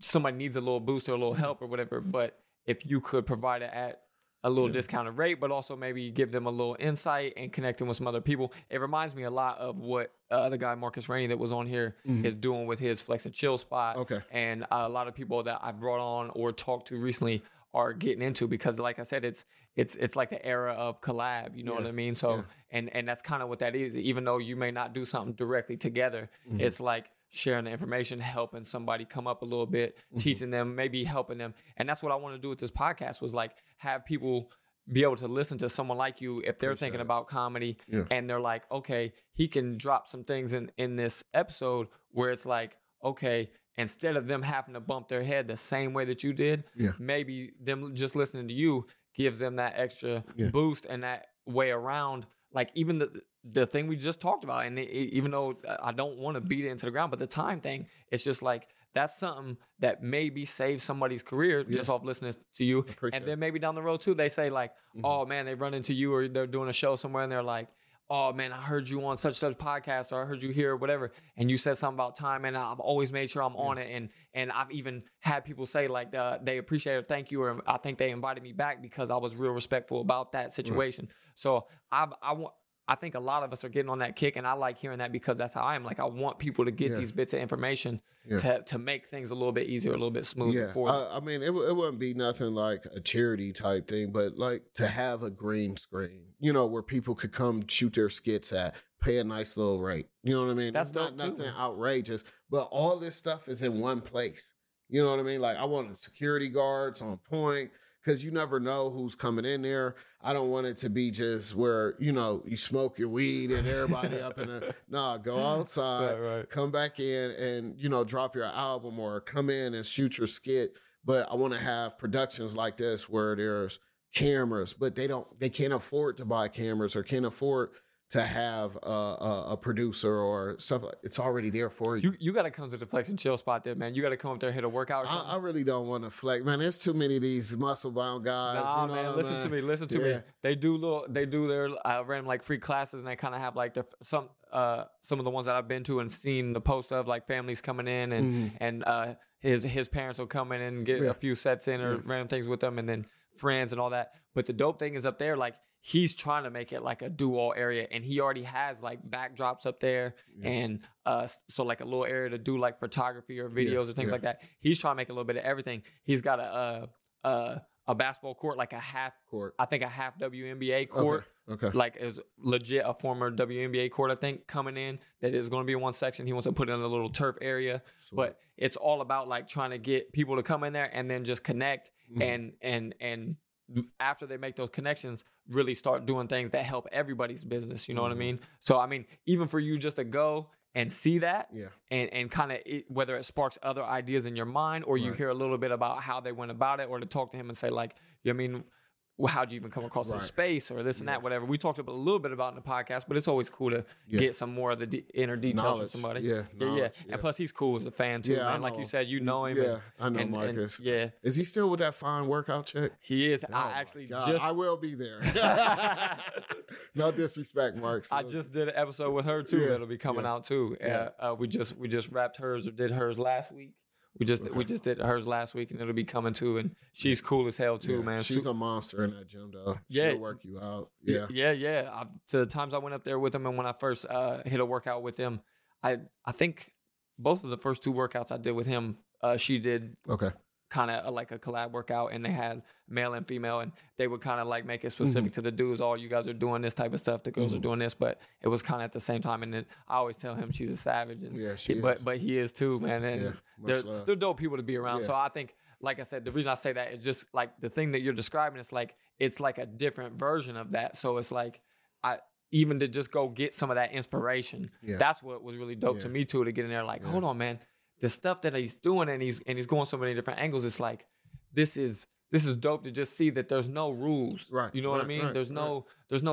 somebody needs a little boost or a little help or whatever. But if you could provide it at a little discounted rate, but also maybe give them a little insight and connect them with some other people. It reminds me a lot of what the guy Marcus Rainey that was on here is doing with his Flex and Chill spot. Okay. And a lot of people that I've brought on or talked to recently are getting into, because like I said, it's like the era of collab, you know what I mean? So, and that's kind of what that is. Even though you may not do something directly together, it's like sharing the information, helping somebody come up a little bit, teaching them, maybe helping them. And that's what I want to do with this podcast, was like have people be able to listen to someone like you if they're thinking about comedy and they're like, okay, he can drop some things in this episode where it's like, okay, instead of them having to bump their head the same way that you did, maybe them just listening to you gives them that extra boost and that way around. Like even the thing we just talked about, and even though I don't want to beat it into the ground, but the time thing, it's just like, that's something that maybe saves somebody's career just off listening to you. And then maybe down the road too, they say like, oh man, they run into you or they're doing a show somewhere and they're like, oh man, I heard you on such podcast, or I heard you here or whatever. And you said something about time, and I've always made sure I'm on it. And I've even had people say like, they appreciate it. Thank you. Or I think they invited me back because I was real respectful about that situation. Right. So I think a lot of us are getting on that kick, and I like hearing that because that's how I am. Like I want people to get these bits of information to make things a little bit easier, a little bit smoother for them. I mean, it wouldn't be nothing like a charity type thing, but like to have a green screen, you know, where people could come shoot their skits at, pay a nice little rate. You know what I mean? That's not nothing outrageous, but all this stuff is in one place. You know what I mean? Like I wanted security guards on point, because you never know who's coming in there. I don't want it to be just where, you know, you smoke your weed and everybody up in the... Nah, go outside, come back in and, you know, drop your album or come in and shoot your skit. But I want to have productions like this where there's cameras, but they can't afford to buy cameras or can't afford to have a producer or stuff. It's already there for you. You got to come to the Flex and Chill spot there, man. You got to come up there and hit a workout or something. I really don't want to flex. Man, there's too many of these muscle-bound guys. Nah, you know, man, listen to me. Listen to me. They do their random, like, free classes, and they kind of have, like, their, some some of the ones that I've been to and seen the post of, like families coming in and and his parents will come in and get a few sets in or random things with them, and then friends and all that. But the dope thing is up there, like he's trying to make it like a do-all area, and he already has like backdrops up there and so like a little area to do like photography or videos or things like that. He's trying to make a little bit of everything. He's got a basketball court, like a half court. I think a half WNBA court. Okay. Like it was legit a former WNBA court, I think, coming in that is going to be in one section. He wants to put in a little turf area. Sweet. But it's all about like trying to get people to come in there and then just connect and after they make those connections, really start doing things that help everybody's business. You know what I mean? So, I mean, even for you just to go and see that and kind of whether it sparks other ideas in your mind or you hear a little bit about how they went about it, or to talk to him and say like, you know what I mean, well, how'd you even come across this space or this and that, whatever. We talked a little bit about in the podcast, but it's always cool to get some more of the inner details from somebody. Yeah. And plus he's cool as a fan too, man. Like you said, you know him. I know Marcus. And, is he still with that fine workout check? He is. Oh, I actually just... I will be there. No disrespect, Mark. So. I just did an episode with her too. That'll be coming out too. We just wrapped hers or did hers last week. We just did hers last week, and it'll be coming too. And she's cool as hell too, man. She's a monster in that gym, though. She'll work you out. Yeah. To the times I went up there with them, and when I first hit a workout with them, I think both of the first two workouts I did with him, she did. Okay. Kind of like a collab workout, and they had male and female, and they would kind of like make it specific to the dudes. All you guys are doing this type of stuff, the girls are doing this, but it was kind of at the same time. And then I always tell him she's a savage, and but he is too, man. And they're dope people to be around. So I think, like I said, the reason I say that is just like the thing that you're describing. It's like a different version of that. So it's like even to just go get some of that inspiration. Yeah. That's what was really dope to me too, to get in there. Like, hold on, man. The stuff that he's doing and he's going so many different angles, it's like this is dope to just see that there's no rules. Right. You know what I mean? Right, there's no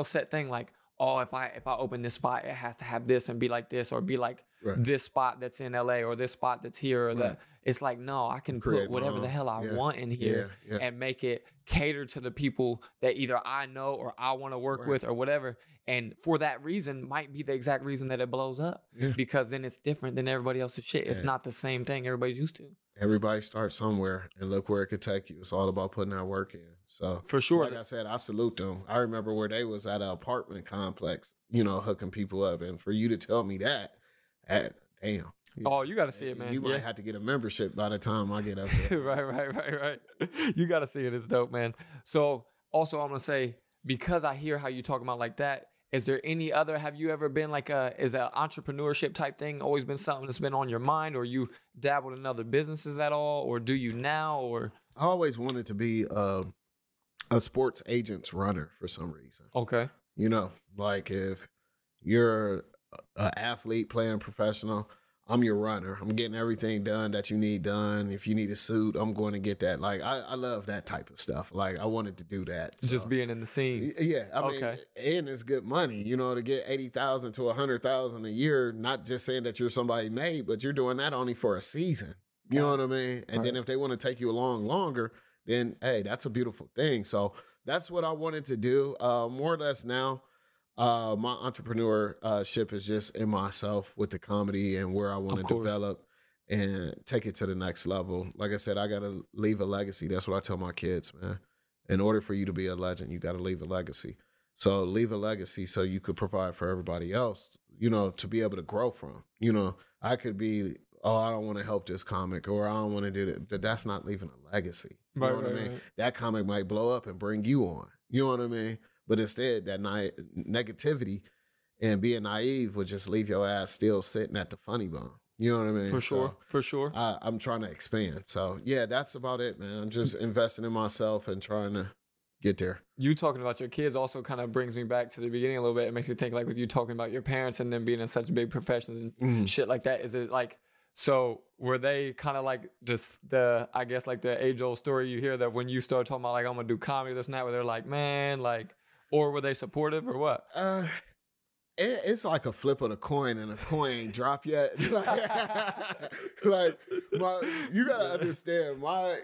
set thing like, oh, if I open this spot, it has to have this and be like this, or be like this spot that's in LA, or this spot that's here, or the it's like, no, I can put whatever the hell I want in here and make it cater to the people that either I know or I want to work with or whatever. And for that reason, might be the exact reason that it blows up because then it's different than everybody else's shit. It's not the same thing everybody's used to. Everybody starts somewhere, and look where it could take you. It's all about putting that work in. So for sure, like I said, I salute them. I remember where they was at an apartment complex, you know, hooking people up. And for you to tell me that, damn. Oh, you got to see it, man. You might have to get a membership by the time I get up there. Right. You got to see it. It's dope, man. So also I'm going to say, because I hear how you talking about like that, is there any other, have you ever been like is an entrepreneurship type thing always been something that's been on your mind, or you dabbled in other businesses at all, or do you now? Or I always wanted to be a sports agent's runner for some reason. Okay. You know, like if you're an athlete playing professional, I'm your runner. I'm getting everything done that you need done. If you need a suit, I'm going to get that. Like, I love that type of stuff. Like, I wanted to do that. So. Just being in the scene. Yeah. I mean, and it's good money, you know, to get $80,000 to $100,000 a year. Not just saying that you're somebody made, but you're doing that only for a season. You know what I mean? And then if they want to take you along longer, then, hey, that's a beautiful thing. So that's what I wanted to do. More or less now. My entrepreneurship is just in myself with the comedy and where I want to develop and take it to the next level. Like I said, I got to leave a legacy. That's what I tell my kids, man. In order for you to be a legend, you got to leave a legacy. So leave a legacy so you could provide for everybody else, you know, to be able to grow from. You know, I could be, oh, I don't want to help this comic, or I don't want to do that. But that's not leaving a legacy. You know what I mean? That comic might blow up and bring you on. You know what I mean? But instead, that negativity and being naive would just leave your ass still sitting at the funny bone. You know what I mean? For sure. I'm trying to expand. So, yeah, that's about it, man. I'm just investing in myself and trying to get there. You talking about your kids also kind of brings me back to the beginning a little bit. It makes me think, like, with you talking about your parents and them being in such big professions and shit like that, is it like... So were they kind of like just the, I guess, like the age old story you hear that when you start talking about like, I'm going to do comedy this night, where they're like, man, like, or were they supportive or what? It's like a flip of the coin, and a coin ain't drop yet. Like you got to understand, my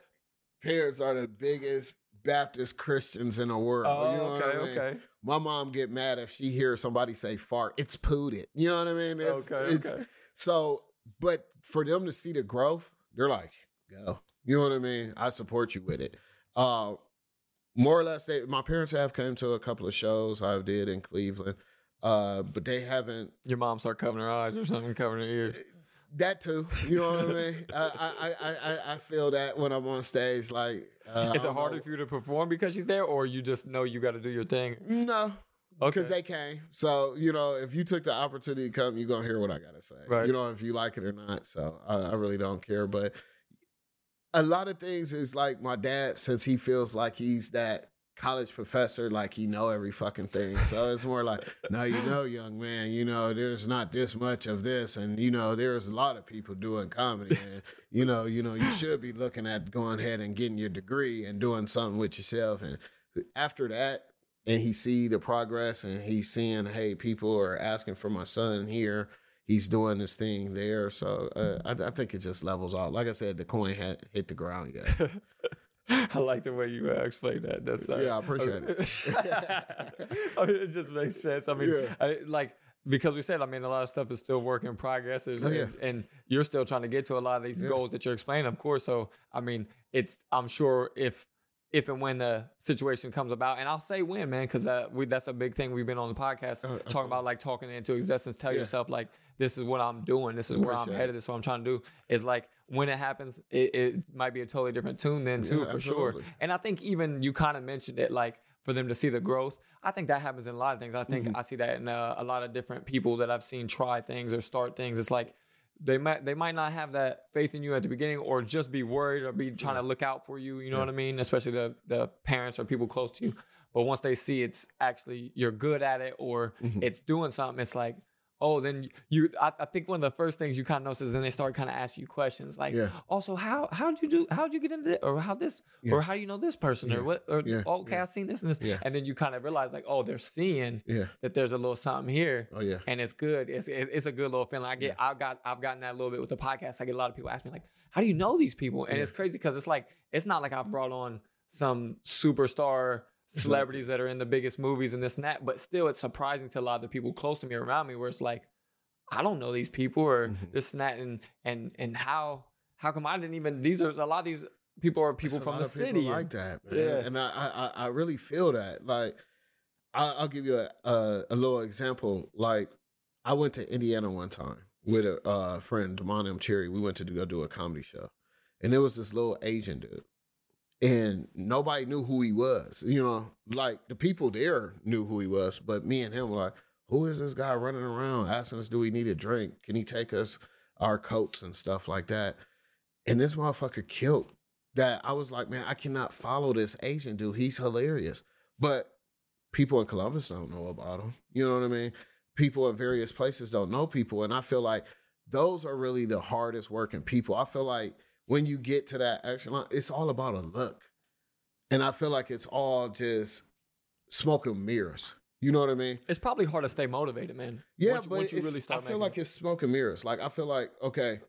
parents are the biggest Baptist Christians in the world. Oh, you know what I mean? My mom get mad if she hears somebody say fart. It's pooted. You know what I mean? Okay. So, but for them to see the growth, they're like, go. You know what I mean? I support you with it. More or less, my parents have come to a couple of shows I did in Cleveland, but they haven't. Your mom start covering her eyes or something, covering her ears. That too, you know what I mean? I feel that when I'm on stage, like... is it harder for you to perform because she's there, or you just know you got to do your thing? No, because they came. So, you know, if you took the opportunity to come, you're going to hear what I got to say. Right. You know, if you like it or not. So I really don't care. But a lot of things is like my dad, since he feels like he's that college professor, like he know every fucking thing. So it's more like, no, you know, young man, you know, there's not this much of this, and you know, there's a lot of people doing comedy, and you know, you should be looking at going ahead and getting your degree and doing something with yourself. And after that, and he see the progress, and he's seeing, hey, people are asking for my son here, he's doing this thing there. So I think it just levels off. Like I said, the coin had hit the ground yet. I like the way you explained that. That's yeah, I appreciate it. I mean, it just makes sense. I mean, yeah. Because we said, I mean, a lot of stuff is still work in progress, and you're still trying to get to a lot of these goals that you're explaining, of course. So, I mean, I'm sure if and when the situation comes about, and I'll say when, man, because that's a big thing we've been on the podcast talking about, like talking into existence. Tell yourself, like, this is what I'm doing. This is where I'm headed. This is what I'm trying to do. It's like when it happens, it might be a totally different tune then too, for absolutely. Sure. And I think even you kind of mentioned it, like for them to see the growth. I think that happens in a lot of things. I think I see that in a lot of different people that I've seen try things or start things. It's like, They might not have that faith in you at the beginning, or just be worried or be trying to look out for you. You know what I mean? Especially the parents or people close to you. But once they see it's actually you're good at it, or it's doing something, it's like, oh, then you. I think one of the first things you kind of notice is then they start kind of asking you questions like, also how'd you get into it, or how this, or how do you know this person, or what, or I've seen this and this, and then you kind of realize like, oh, they're seeing that there's a little something here, and it's good. It's a good little feeling. I've gotten that a little bit with the podcast. I get a lot of people asking me like, how do you know these people? And it's crazy because it's like it's not like I've brought on some superstar celebrities that are in the biggest movies and this and that, but still it's surprising to a lot of the people close to me or around me where it's like, I don't know these people or this and that, and how come I didn't even, these are a lot of these people are people from the city like that, man. Yeah, and I really feel that. Like I'll give you a little example. Like I went to Indiana one time with a friend, Damon M. Cherry. We went to do a comedy show, and there was this little Asian dude. And nobody knew who he was, you know, like the people there knew who he was, but me and him were like, who is this guy running around asking us, do we need a drink? Can he take us our coats and stuff like that? And this motherfucker killed that. I was like, man, I cannot follow this Asian dude. He's hilarious. But people in Columbus don't know about him. You know what I mean? People in various places don't know people. And I feel like those are really the hardest working people. I feel like when you get to that action line, it's all about a look. And I feel like it's all just smoke and mirrors. You know what I mean? It's probably hard to stay motivated, man. Yeah, once you really start. I feel like it's smoke and mirrors. Like, I feel like, okay,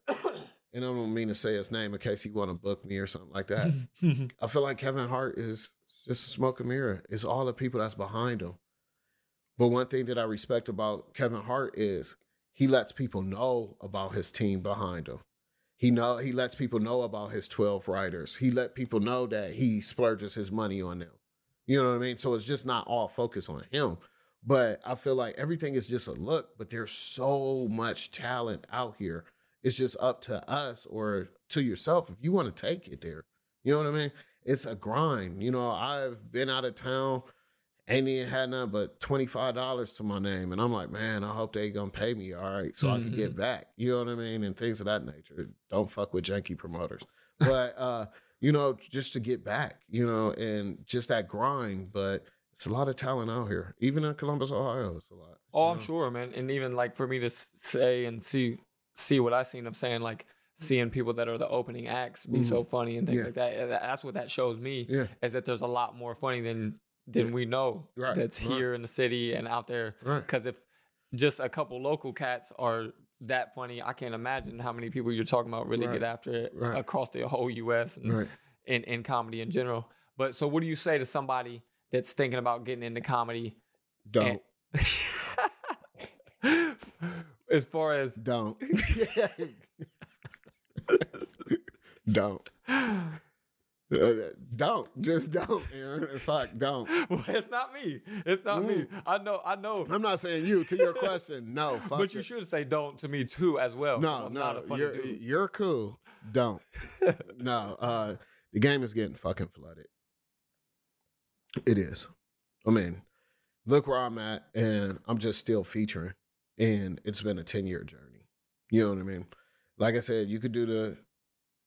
and I don't mean to say his name in case you want to book me or something like that. I feel like Kevin Hart is just a smoke and mirror. It's all the people that's behind him. But one thing that I respect about Kevin Hart is he lets people know about his team behind him. He lets people know about his 12 writers. He let people know that he splurges his money on them. You know what I mean? So it's just not all focused on him. But I feel like everything is just a look, but there's so much talent out here. It's just up to us or to yourself if you want to take it there. You know what I mean? It's a grind. You know, I've been out of town, ain't even had nothing but $25 to my name. And I'm like, man, I hope they gonna pay me, all right, so I can get back. You know what I mean? And things of that nature. Don't fuck with janky promoters. But, you know, just to get back, you know, and just that grind. But it's a lot of talent out here. Even in Columbus, Ohio, it's a lot. Oh, I'm sure, man. And even, like, for me to say and see what I've seen of saying, like, seeing people that are the opening acts be so funny and things like that. And that's what that shows me is that there's a lot more funny than we know that's here in the city and out there. Because if just a couple local cats are that funny, I can't imagine how many people you're talking about really get after it across the whole U.S. and in comedy in general. But so what do you say to somebody that's thinking about getting into comedy Don't. As far as don't. Don't. Don't. Just don't, Aaron. Fuck, don't. Well, it's not me. It's not me. I know. I'm not saying you. To your question, no. Fuck but you should say don't to me too as well. No, I'm not a funny dude. You're cool. Don't. No. The game is getting fucking flooded. It is. I mean, look where I'm at, and I'm just still featuring, and it's been a 10-year journey. You know what I mean? Like I said, you could do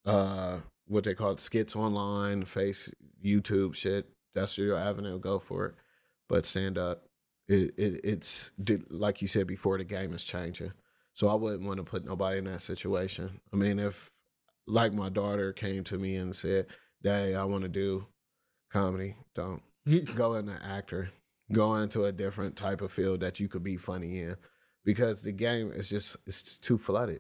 the... what they call skits online, face, YouTube shit. That's your avenue. Go for it. But stand up, it's like you said before, the game is changing. So I wouldn't want to put nobody in that situation. I mean, if like my daughter came to me and said, "Dad, I want to do comedy," don't. Go into actor. Go into a different type of field that you could be funny in, because the game is just it's too flooded.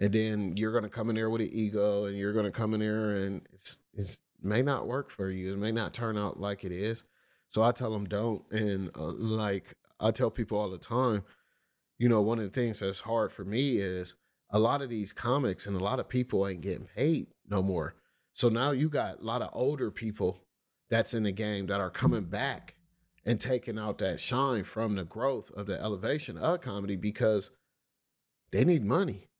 And then you're going to come in there with an ego, and you're going to come in there, and it may not work for you. It may not turn out like it is. So I tell them don't. And like I tell people all the time, you know, one of the things that's hard for me is a lot of these comics and a lot of people ain't getting paid no more. So now you got a lot of older people that's in the game that are coming back and taking out that shine from the growth of the elevation of comedy, because they need money.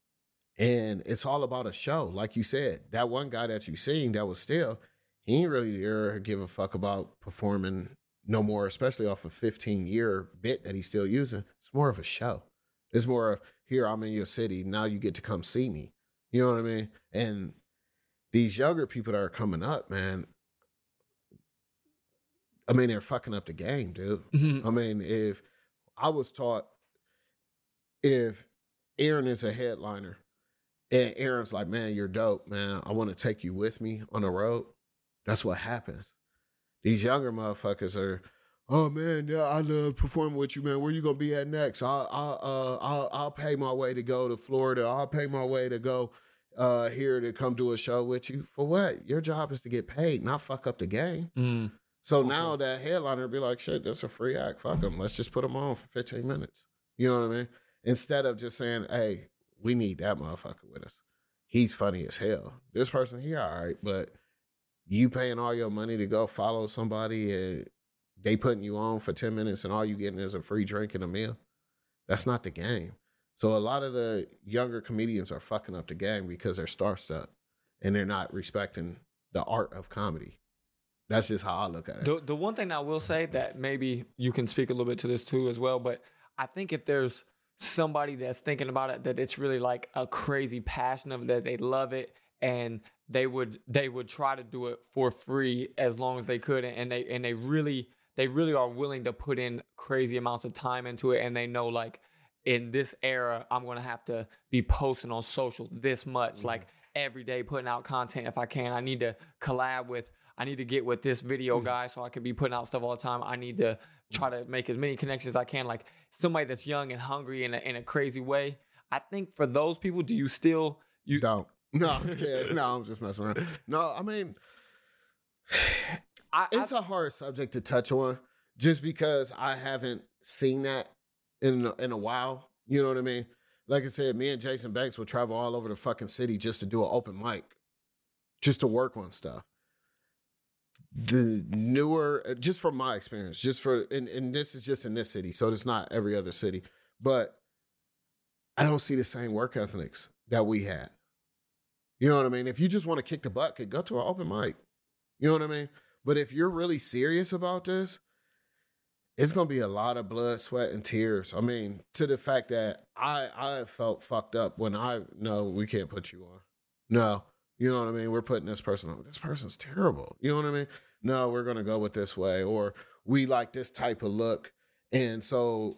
And it's all about a show. Like you said, that one guy that you seen that was still, he ain't really there give a fuck about performing no more, especially off a 15-year bit that he's still using. It's more of a show. It's more of, here, I'm in your city. Now you get to come see me. You know what I mean? And these younger people that are coming up, man, I mean, they're fucking up the game, dude. Mm-hmm. I mean, if I was taught, if Aaron is a headliner, and Aaron's like, man, you're dope, man. I want to take you with me on the road. That's what happens. These younger motherfuckers are, oh, man, yeah, I love performing with you, man. Where you going to be at next? I'll pay my way to go to Florida. I'll pay my way to go here to come do a show with you. For what? Your job is to get paid, not fuck up the game. Mm. So okay. Now that headliner be like, shit, that's a free act. Fuck them. Let's just put them on for 15 minutes. You know what I mean? Instead of just saying, hey, we need that motherfucker with us. He's funny as hell. This person here, all right, but you paying all your money to go follow somebody and they putting you on for 10 minutes and all you getting is a free drink and a meal. That's not the game. So a lot of the younger comedians are fucking up the game because they're star-stuck and they're not respecting the art of comedy. That's just how I look at it. The one thing I will say that maybe you can speak a little bit to this too as well, but I think if there's somebody that's thinking about it, that it's really like a crazy passion of that they love it and they would try to do it for free as long as they could, and they really are willing to put in crazy amounts of time into it, and they know like in this era I'm gonna have to be posting on social this much, mm-hmm. like every day putting out content if I can. I need to get with this video guy so I can be putting out stuff all the time. I need to try to make as many connections as I can. Like somebody that's young and hungry in a crazy way. I think for those people, do you still... You don't. No, I'm scared. No, I'm just messing around. No, I mean, it's a hard subject to touch on just because I haven't seen that in a while. You know what I mean? Like I said, me and Jason Banks will travel all over the fucking city just to do an open mic, just to work on stuff. The newer, just from my experience, and this is just in this city, so it's not every other city, but I don't see the same work ethics that we had. You know what I mean? If you just want to kick the bucket, go to an open mic. You know what I mean? But if you're really serious about this, it's going to be a lot of blood, sweat, and tears. I mean, to the fact that I felt fucked up when no, we can't put you on. No. You know what I mean? We're putting this person on. This person's terrible. You know what I mean? No, we're going to go with this way. Or we like this type of look. And so,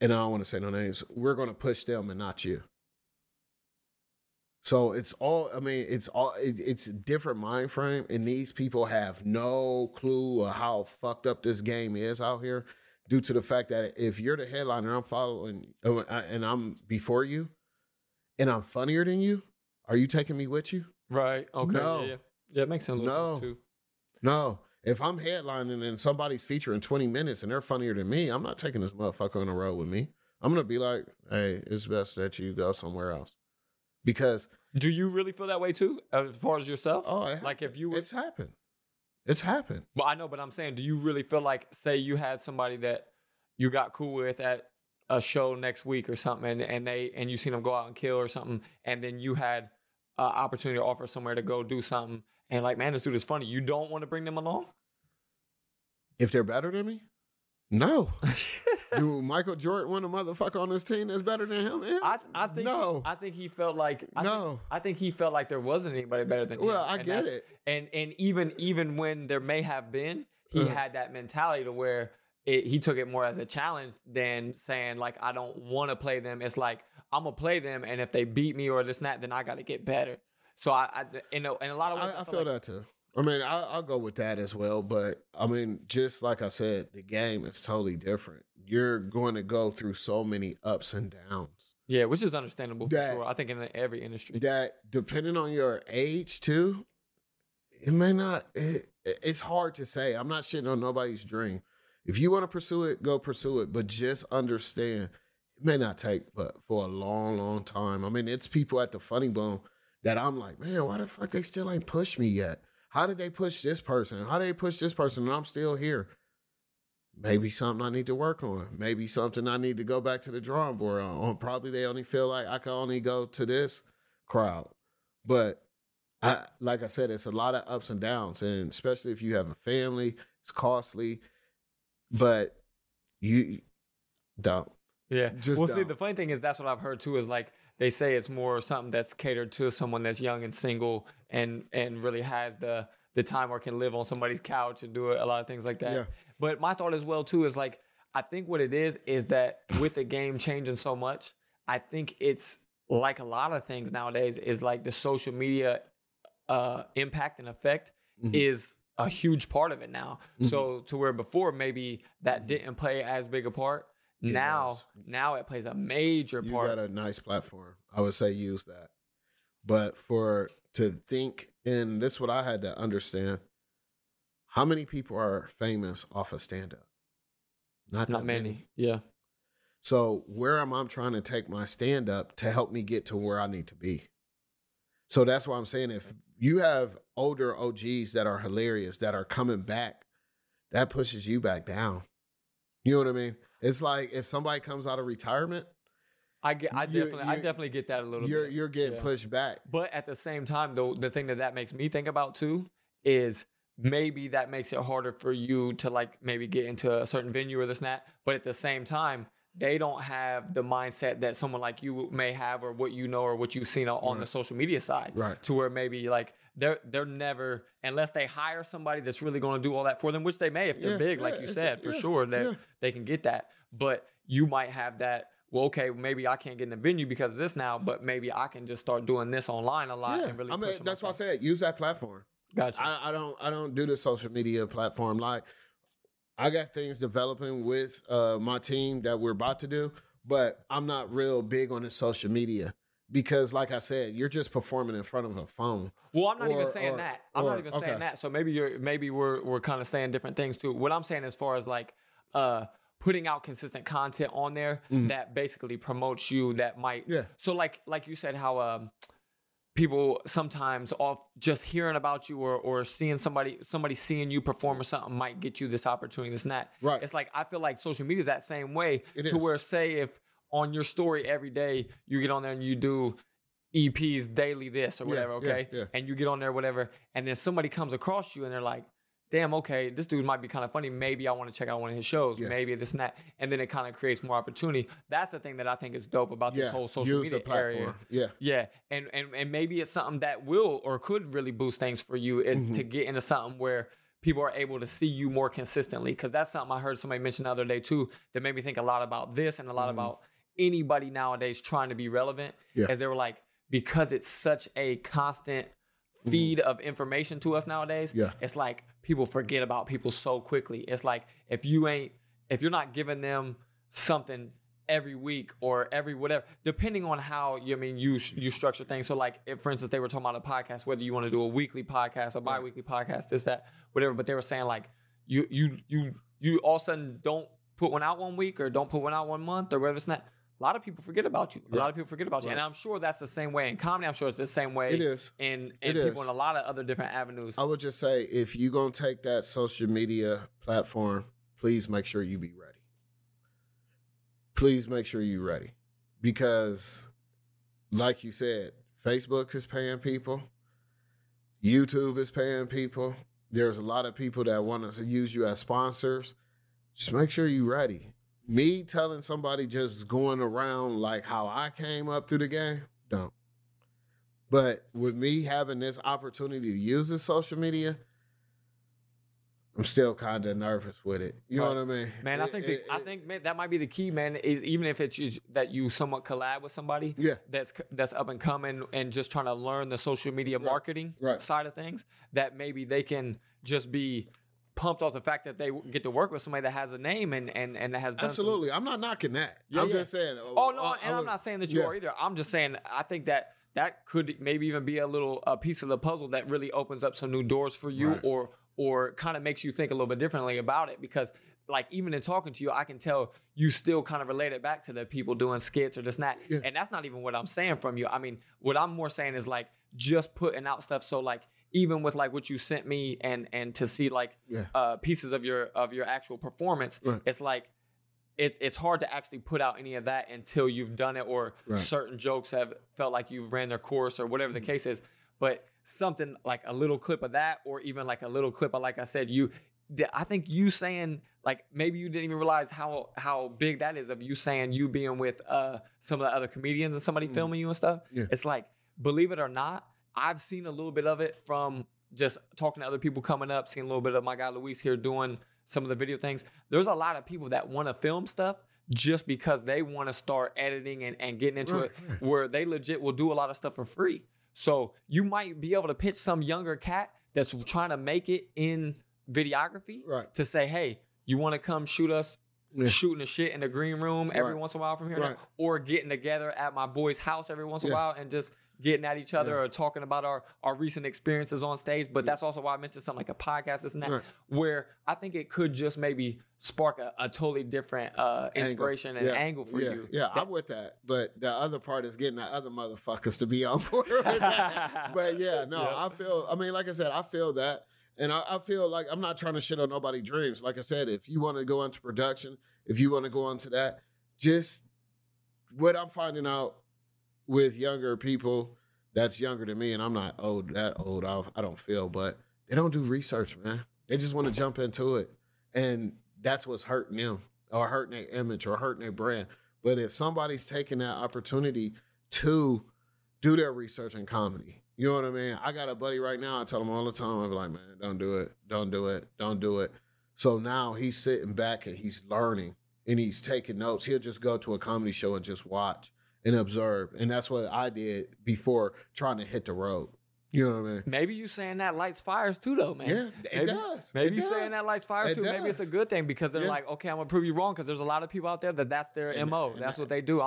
and I don't want to say no names, we're going to push them and not you. So it's a different mind frame. And these people have no clue of how fucked up this game is out here, due to the fact that if you're the headliner, I'm following and I'm before you and I'm funnier than you, are you taking me with you? Right. Okay. No. Yeah. Yeah. It makes a little sense too. No. If I'm headlining and somebody's featuring 20 minutes and they're funnier than me, I'm not taking this motherfucker on the road with me. I'm going to be like, hey, it's best that you go somewhere else. Because... Do you really feel that way too, as far as yourself? Oh, like if you were... It's happened. It's happened. Well, I know, but I'm saying, do you really feel like, say you had somebody that you got cool with at a show next week or something, and you seen them go out and kill or something, and then you had an opportunity to offer somewhere to go do something, and like, man, this dude is funny. You don't want to bring them along? If they're better than me? No. Do Michael Jordan want a motherfucker on this team that's better than him? I think no. I think he felt like I think he felt like there wasn't anybody better than him. Well, I get it. And even when there may have been, he had that mentality to where he took it more as a challenge than saying like I don't want to play them. It's like I'm gonna play them, and if they beat me or this and that, then I got to get better. So in a lot of ways, I feel like, that too. I mean, I'll go with that as well. But, I mean, just like I said, the game is totally different. You're going to go through so many ups and downs. Yeah, which is understandable for sure. I think in every industry. That depending on your age, too, it may not... It's hard to say. I'm not shitting on nobody's dream. If you want to pursue it, go pursue it. But just understand, it may not take but for a long, long time. I mean, it's people at the Funny Bone that I'm like, man, why the fuck they still ain't pushed me yet? How did they push this person? How did they push this person? And I'm still here. Maybe something I need to work on. Maybe something I need to go back to the drawing board on. Probably they only feel like I can only go to this crowd. But like I said, it's a lot of ups and downs. And especially if you have a family, it's costly. But you don't. Yeah. Just well, don't. See, the funny thing is that's what I've heard too is like, they say it's more something that's catered to someone that's young and single and really has the time or can live on somebody's couch and do a lot of things like that. Yeah. But my thought as well, too, is like, I think what it is that with the game changing so much, I think it's like a lot of things nowadays is like the social media impact and effect is a huge part of it now. Mm-hmm. So to where before maybe that didn't play as big a part. Now it plays a major part. You got a nice platform. I would say use that. But to think, and this is what I had to understand, how many people are famous off of stand-up? Not many. Yeah. So where am I trying to take my stand-up to help me get to where I need to be? So that's why I'm saying if you have older OGs that are hilarious, that are coming back, that pushes you back down. You know what I mean? It's like if somebody comes out of retirement, I definitely get that a little bit. You're getting pushed back. But at the same time, though, the thing that makes me think about too is maybe that makes it harder for you to like maybe get into a certain venue or this and that. But at the same time, they don't have the mindset that someone like you may have or what you know or what you've seen on the social media side. Right. To where maybe like they're never, unless they hire somebody that's really going to do all that for them, which they may if they're big, like you said, for sure, they can get that. But you might have that, well, okay, maybe I can't get in the venue because of this now, but maybe I can just start doing this online a lot and really push myself. That's why I said use that platform. Gotcha. I don't do the social media platform like... I got things developing with my team that we're about to do, but I'm not real big on the social media because, like I said, you're just performing in front of a phone. Well, I'm not even saying that. So maybe we're kind of saying different things too. What I'm saying as far as like putting out consistent content on there that basically promotes you that might. Yeah. So like you said, how people sometimes off just hearing about you or seeing somebody seeing you perform or something might get you this opportunity, this and that. Right. It's like, I feel like social media is that same way where say if on your story every day you get on there and you do EPs daily this or whatever, okay? Yeah. And you get on there, whatever. And then somebody comes across you and they're like, damn, okay, this dude might be kind of funny. Maybe I want to check out one of his shows. Yeah. Maybe this and that. And then it kind of creates more opportunity. That's the thing that I think is dope about this whole social media area. Yeah. Yeah. And maybe it's something that will or could really boost things for you is to get into something where people are able to see you more consistently. Because that's something I heard somebody mention the other day too that made me think a lot about this and a lot about anybody nowadays trying to be relevant. Yeah. As they were like, because it's such a constant feed of information to us nowadays, it's like people forget about people so quickly. It's like if you're not giving them something every week or every whatever, depending on how you you structure things. So like, if, for instance, they were talking about a podcast, whether you want to do a weekly podcast, a bi-weekly podcast, this, that, whatever. But they were saying like, you all of a sudden don't put one out 1 week or don't put one out 1 month or whatever. It's not. A lot of people forget about you. A lot of people forget about you. And I'm sure that's the same way in comedy. I'm sure it's the same way in a lot of other different avenues. I would just say, if you're going to take that social media platform, please make sure you be ready. Please make sure you're ready. Because like you said, Facebook is paying people. YouTube is paying people. There's a lot of people that want to use you as sponsors. Just make sure you're ready. Me telling somebody just going around like how I came up through the game, don't. But with me having this opportunity to use this social media, I'm still kind of nervous with it. You know what I mean? Man, I think that might be the key, man, is even if it's that you somewhat collab with somebody that's up and coming and just trying to learn the social media marketing side of things, that maybe they can just be pumped off the fact that they get to work with somebody that has a name and that has done absolutely. I'm not knocking that. Yeah, I'm just saying. I'm not saying that you are either. I'm just saying I think that could maybe even be a piece of the puzzle that really opens up some new doors for you or kind of makes you think a little bit differently about it, because like even in talking to you, I can tell you still kind of relate it back to the people doing skits or this and that. Yeah. And that's not even what I'm saying from you. I mean, what I'm more saying is like just putting out stuff. So like, even with like what you sent me and to see like pieces of your actual performance, it's like it's hard to actually put out any of that until you've done it or certain jokes have felt like you've ran their course or whatever the case is. But something like a little clip of that, or even like a little clip of, like I said, I think you saying like maybe you didn't even realize how big that is, of you saying you being with some of the other comedians and somebody filming you and stuff. Yeah. It's like, believe it or not, I've seen a little bit of it from just talking to other people coming up, seeing a little bit of my guy Luis here doing some of the video things. There's a lot of people that want to film stuff just because they want to start editing and getting into it, where they legit will do a lot of stuff for free. So you might be able to pitch some younger cat that's trying to make it in videography to say, hey, you want to come shoot us? Yeah. Shooting the shit in the green room every once in a while from here now, or getting together at my boy's house every once in a while and just getting at each other or talking about our recent experiences on stage. But that's also why I mentioned something like a podcast, this and that, where I think it could just maybe spark a totally different inspiration and angle for you. Yeah, I'm with that. But the other part is getting the other motherfuckers to be on board with that. But I feel that. And I feel like I'm not trying to shit on nobody's dreams. Like I said, if you want to go into production, if you want to go into that, just what I'm finding out with younger people that's younger than me, and I'm not that old, I don't feel, but they don't do research, man. They just want to jump into it. And that's what's hurting them, or hurting their image, or hurting their brand. But if somebody's taking that opportunity to do their research in comedy, you know what I mean? I got a buddy right now, I tell him all the time, I'm like, man, don't do it. So now he's sitting back and he's learning and he's taking notes. He'll just go to a comedy show and just watch and observe. And that's what I did before trying to hit the road. You know what I mean? Maybe you saying that lights fires too, though, man. Yeah, it does. Maybe you saying that lights fires too. Maybe it's a good thing, because they're like, okay, I'm going to prove you wrong, because there's a lot of people out there that's their MO. That's what they do.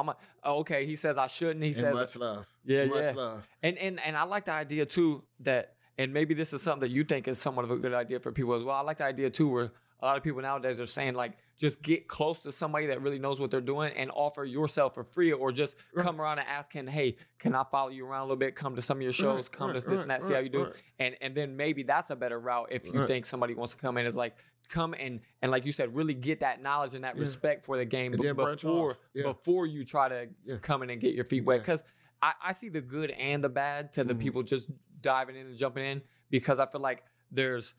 He says I shouldn't. He says much love. Much love. And I like the idea, too, that, and maybe this is something that you think is somewhat of a good idea for people as well. I like the idea, too, where a lot of people nowadays are saying, like, just get close to somebody that really knows what they're doing and offer yourself for free, or just come around and ask him, hey, can I follow you around a little bit? Come to some of your shows, come to this and that, see how you do. And then maybe that's a better route if you think somebody wants to come in. It's like, come and like you said, really get that knowledge and that respect for the game before you try to come in and get your feet wet. Because I see the good and the bad to the people just diving in and jumping in, because I feel like there's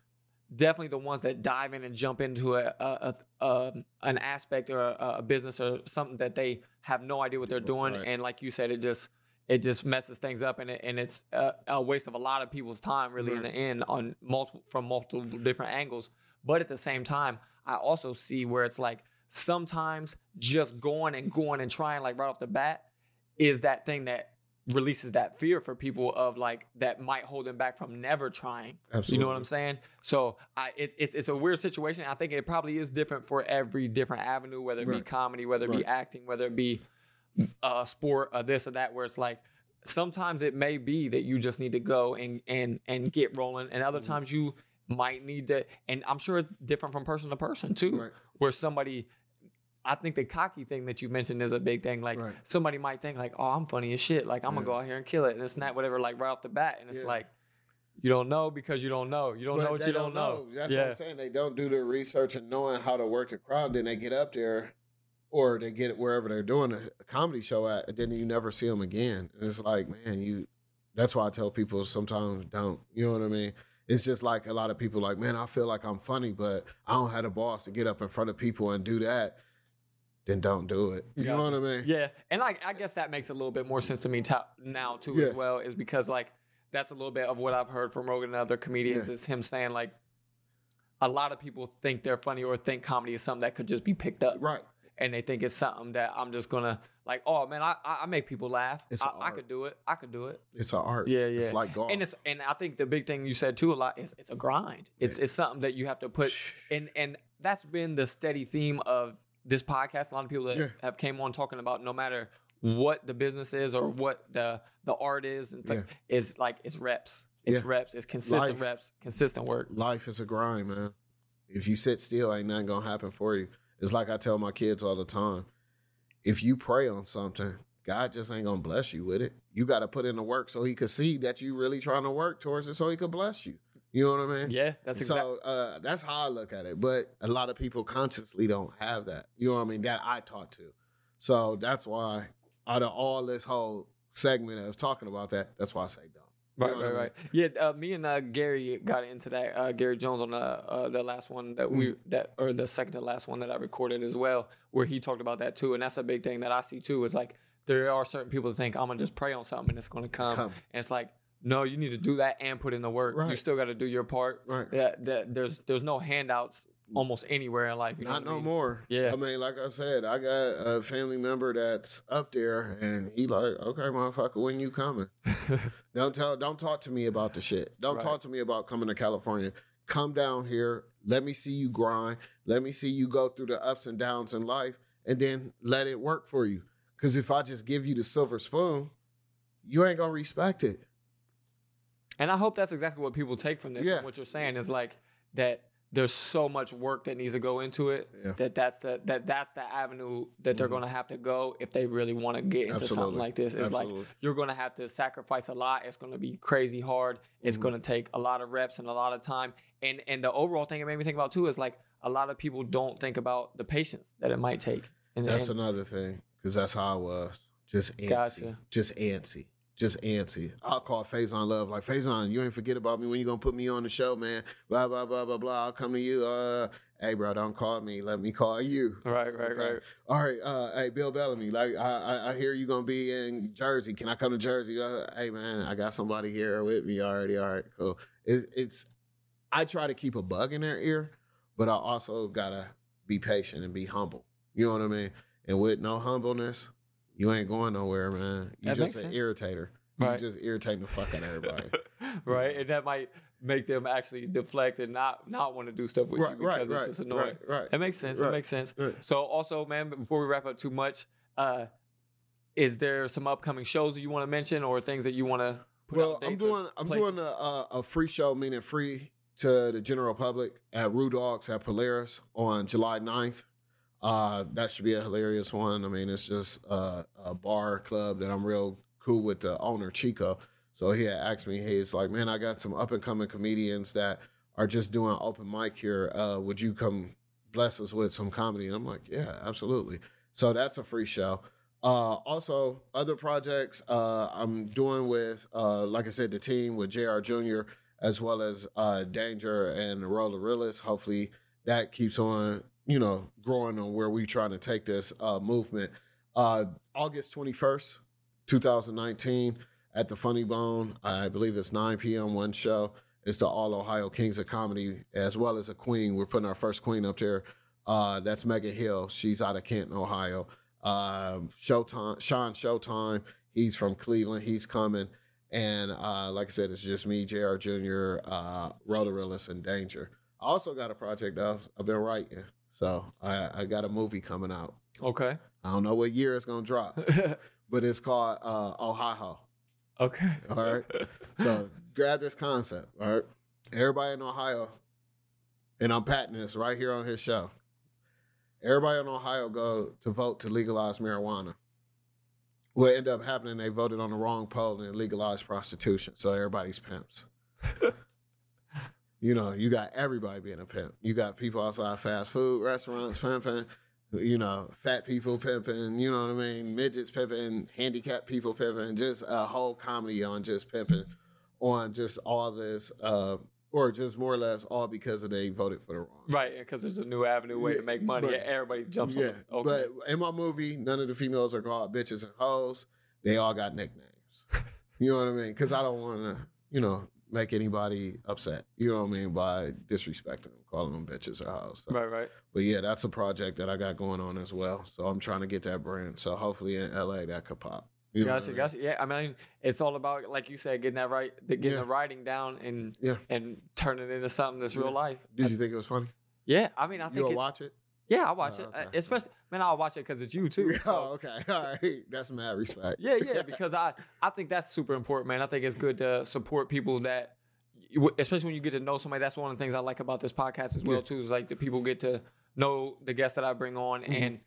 definitely the ones that dive in and jump into an aspect or a business or something that they have no idea what they're doing. Right. And like you said, it just messes things up, and it's a waste of a lot of people's time, really, in the end, on multiple different angles. But at the same time, I also see where it's like sometimes just going and trying, like right off the bat, is that thing that releases that fear for people of like that might hold them back from never trying. Absolutely. You know what I'm saying? So it's a weird situation. I think it probably is different for every different avenue, whether it be comedy, whether it be acting, whether it be a sport or this or that, where it's like sometimes it may be that you just need to go and get rolling, and other times you might need to, and I'm sure it's different from person to person too, where somebody, I think the cocky thing that you mentioned is a big thing. Like somebody might think like, oh, I'm funny as shit. Like I'm gonna go out here and kill it. And it's not whatever, like right off the bat. And it's like, you don't know because you don't know. You don't know what you don't know. That's what I'm saying. They don't do their research and knowing how to work the crowd. Then they get up there or they get it wherever they're doing a comedy show at. And then you never see them again. And it's like, man, that's why I tell people sometimes don't, you know what I mean? It's just like a lot of people like, man, I feel like I'm funny, but I don't have the balls to get up in front of people and do that. Then don't do it. You know what I mean? Yeah. And like, I guess that makes a little bit more sense to me now too as well, is because like, that's a little bit of what I've heard from Rogan and other comedians is him saying like, a lot of people think they're funny or think comedy is something that could just be picked up. Right. And they think it's something that I'm just going to like, oh man, I make people laugh. I could do it. I could do it. It's an art. Yeah, yeah. It's like golf. And I think the big thing you said too a lot is it's a grind. It's something that you have to put in. And that's been the steady theme of this podcast, a lot of people that have came on talking about no matter what the business is or what the art is, and it's reps. It's reps. It's consistent reps, consistent work. Life is a grind, man. If you sit still, ain't nothing going to happen for you. It's like I tell my kids all the time. If you pray on something, God just ain't going to bless you with it. You got to put in the work so he could see that you really trying to work towards it so he could bless you. You know what I mean? Yeah, that's exactly. So that's how I look at it. But a lot of people consciously don't have that. You know what I mean? That I talk to. So that's why out of all this whole segment of talking about that, that's why I say don't. Right. Yeah, me and Gary got into that. Gary Jones on the last one that or the second to last one that I recorded as well, where he talked about that too. And that's a big thing that I see too. Is like there are certain people that think I'm gonna just pray on something and it's gonna come. And it's like, no, you need to do that and put in the work. Right. You still got to do your part. Right. There's no handouts almost anywhere in life. You Not know no mean? More. Yeah. I mean, like I said, I got a family member that's up there, and he like, okay, motherfucker, when you coming? Don't talk to me about the shit. Don't talk to me about coming to California. Come down here. Let me see you grind. Let me see you go through the ups and downs in life, and then let it work for you. Because if I just give you the silver spoon, you ain't gonna respect it. And I hope that's exactly what people take from this. Yeah. And what you're saying is like that there's so much work that needs to go into it that's the avenue that they're going to have to go if they really want to get into something like this. It's like you're going to have to sacrifice a lot. It's going to be crazy hard. It's going to take a lot of reps and a lot of time. And the overall thing it made me think about too is like a lot of people don't think about the patience that it might take. And that's another thing, because that's how I was. Just antsy. Gotcha. Just antsy. I'll call Faison Love like, Faison, you ain't forget about me. When you gonna put me on the show, man? Blah, blah, blah, blah, blah. I'll come to you. Hey, bro, don't call me. Let me call you. Right. All right. Hey, Bill Bellamy, like, I hear you gonna be in Jersey. Can I come to Jersey? Hey, man, I got somebody here with me already. All right, cool. I try to keep a bug in their ear, but I also gotta be patient and be humble. You know what I mean? And with no humbleness, you ain't going nowhere, man. You just an irritator. Right. You just irritating the fuck out of everybody. Right. And that might make them actually deflect and not want to do stuff with you because it's just annoying. Right. That makes sense. It makes sense. Right. So also, man, before we wrap up too much, is there some upcoming shows that you want to mention or things that you want to put out? Well, I'm doing a free show, meaning free to the general public at Rue Dogs at Polaris on July 9th. That should be a hilarious one. I mean, it's just a bar club that I'm real cool with the owner, Chico. So he had asked me, hey, it's like, man, I got some up-and-coming comedians that are just doing open mic here. Would you come bless us with some comedy? And I'm like, yeah, absolutely. So that's a free show. Also, other projects I'm doing with, like I said, the team with JR Jr., as well as Danger and Rota Realist. Hopefully that keeps on, you know, growing on where we trying to take this movement. August 21st, 2019, at the Funny Bone, I believe it's 9 p.m., one show. It's the All Ohio Kings of Comedy, as well as a queen. We're putting our first queen up there. That's Megan Hill. She's out of Canton, Ohio. Showtime. Sean Showtime. He's from Cleveland. He's coming. And like I said, it's just me, JR Jr., Rota Realist, and Danger. I also got a project I've been writing. So I got a movie coming out. Okay. I don't know what year it's going to drop, but it's called Ohio. Okay. All right. So grab this concept. All right. Everybody in Ohio, and I'm patenting this right here on his show. Everybody in Ohio go to vote to legalize marijuana. What ended up happening, they voted on the wrong poll and legalized prostitution. So everybody's pimps. You know, you got everybody being a pimp. You got people outside fast food restaurants pimping, you know, fat people pimping, you know what I mean? Midgets pimping, handicapped people pimping, just a whole comedy on just pimping, on just all this, or just more or less all because of they voted for the wrong. Right, because there's a new avenue way to make money, and everybody jumps on it. Okay. But in my movie, none of the females are called bitches and hoes. They all got nicknames. You know what I mean? Because I don't want to, you know, make anybody upset, you know what I mean, by disrespecting them, calling them bitches or hoes. So. Right. But yeah, that's a project that I got going on as well. So I'm trying to get that brand. So hopefully in LA that could pop. You know gotcha. Yeah, I mean, it's all about, like you said, getting that right, getting the writing down and and turning it into something that's real life. Did you think it was funny? Yeah, I mean, I think you'll watch it. Yeah, I watch it. Okay. Especially, man, I'll watch it because it's you too. So. Oh, okay. All right. That's mad respect. Yeah, because I think that's super important, man. I think it's good to support people that, especially when you get to know somebody. That's one of the things I like about this podcast as well too, is like the people get to know the guests that I bring on, and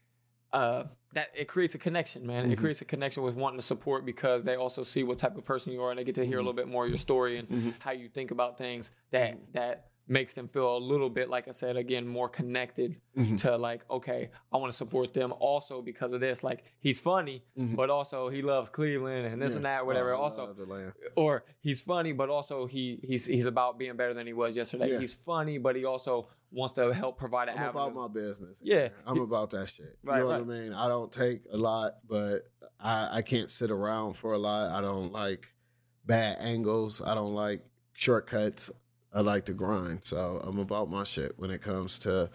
that it creates a connection, man. It creates a connection with wanting to support because they also see what type of person you are, and they get to hear a little bit more of your story and how you think about things that that makes them feel a little bit, like I said, again, more connected to like, okay, I want to support them also because of this. Like, he's funny, but also he loves Cleveland and this and that, whatever. Also, or he's funny, but also he's about being better than he was yesterday. Yeah. He's funny, but he also wants to help provide an avenue. I'm about my business. Yeah. I'm about that shit. Right, you know what I mean? I don't take a lot, but I can't sit around for a lot. I don't like bad angles. I don't like shortcuts. I like to grind, so I'm about my shit when it comes to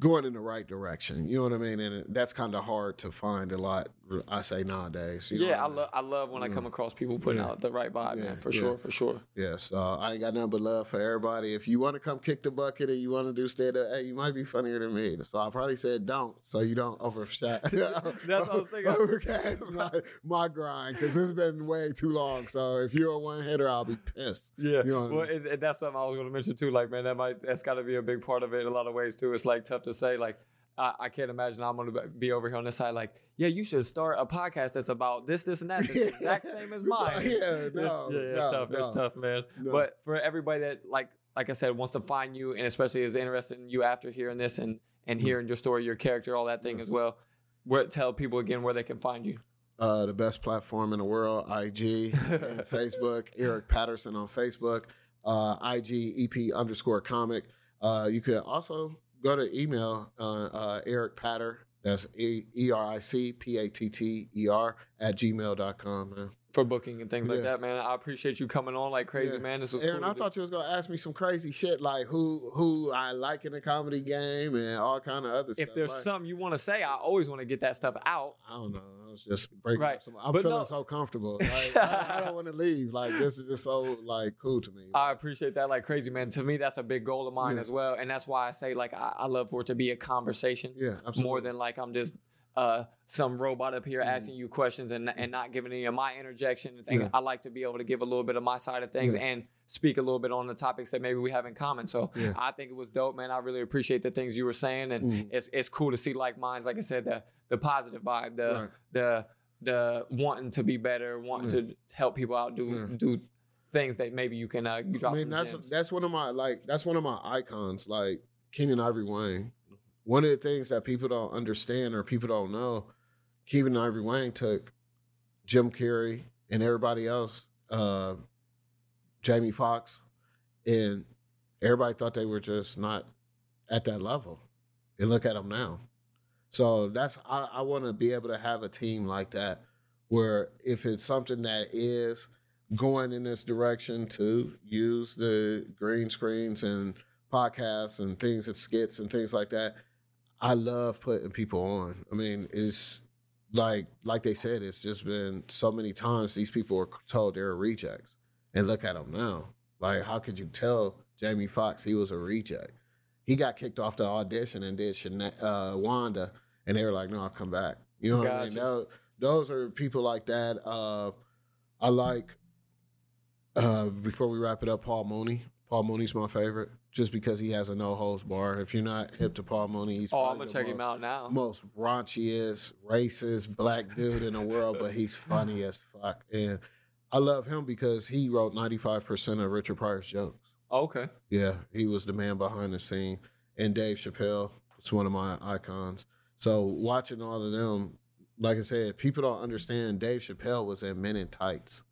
going in the right direction. You know what I mean? And that's kind of hard to find a lot, I say, nowadays. You know what I mean? I love when I come across people putting out the right vibe, man, for sure. Yeah, so I ain't got nothing but love for everybody. If you want to come kick the bucket and you want to do stand-up, hey, you might be funnier than me. So I probably said don't, so you don't overshot. That's what I was thinking. Overcast my grind, because it's been way too long. So if you're a one-hitter, I'll be pissed. Yeah, you know what I mean? And that's something I was going to mention, too. Like, man, that's got to be a big part of it in a lot of ways, too. It's, like, tough to say, like, I can't imagine I'm going to be over here on this side like, yeah, you should start a podcast that's about this, and that. It's the exact same as mine. It's tough, man. No. But for everybody that, like I said, wants to find you and especially is interested in you after hearing this and hearing your story, your character, all that thing as well, tell people again where they can find you. The best platform in the world, IG, Facebook, Eric Patterson on Facebook, IG, EP_comic. You could also... go to email Eric Patter, that's ERICPATTER @gmail.com, man. For booking and things like that, man. I appreciate you coming on like crazy, man. This was Aaron, cool. I thought you was going to ask me some crazy shit like who I like in the comedy game and all kind of other stuff. If there's something you want to say, I always want to get that stuff out. I don't know. I was just breaking up some. I'm feeling so comfortable. Like, I don't want to leave. Like, this is just so, like, cool to me. I appreciate that like crazy, man. To me, that's a big goal of mine as well. And that's why I say, like, I love for it to be a conversation more than, like, I'm just... some robot up here asking you questions and not giving any of my interjection and things. I like to be able to give a little bit of my side of things and speak a little bit on the topics that maybe we have in common. So I think it was dope, man. I really appreciate the things you were saying, and it's cool to see like minds, like I said, the positive vibe, the wanting to be better, wanting to help people out, do things that maybe you can drop. I mean, that's one of my icons, like Keenan Ivory Wayne. One of the things that people don't understand or people don't know, Kevin Ivory Wayne took Jim Carrey and everybody else, Jamie Foxx, and everybody thought they were just not at that level. And look at them now. So that's I want to be able to have a team like that where if it's something that is going in this direction to use the green screens and podcasts and things and skits and things like that, I love putting people on. I mean, it's like they said, it's just been so many times these people were told they're rejects. And look at them now. Like, how could you tell Jamie Foxx he was a reject? He got kicked off the audition and did Wanda, and they were like, no, I'll come back. You know what I mean? Those are people like that. I like, before we wrap it up, Paul Mooney. Paul Mooney's my favorite, just because he has a no-holds bar. If you're not hip to Paul Mooney, he's I'm going to check him out now. Most raunchiest, racist black dude in the world, but he's funny as fuck. And I love him because he wrote 95% of Richard Pryor's jokes. Okay. Yeah, he was the man behind the scene. And Dave Chappelle, it's one of my icons. So watching all of them, like I said, people don't understand Dave Chappelle was in Men in Tights.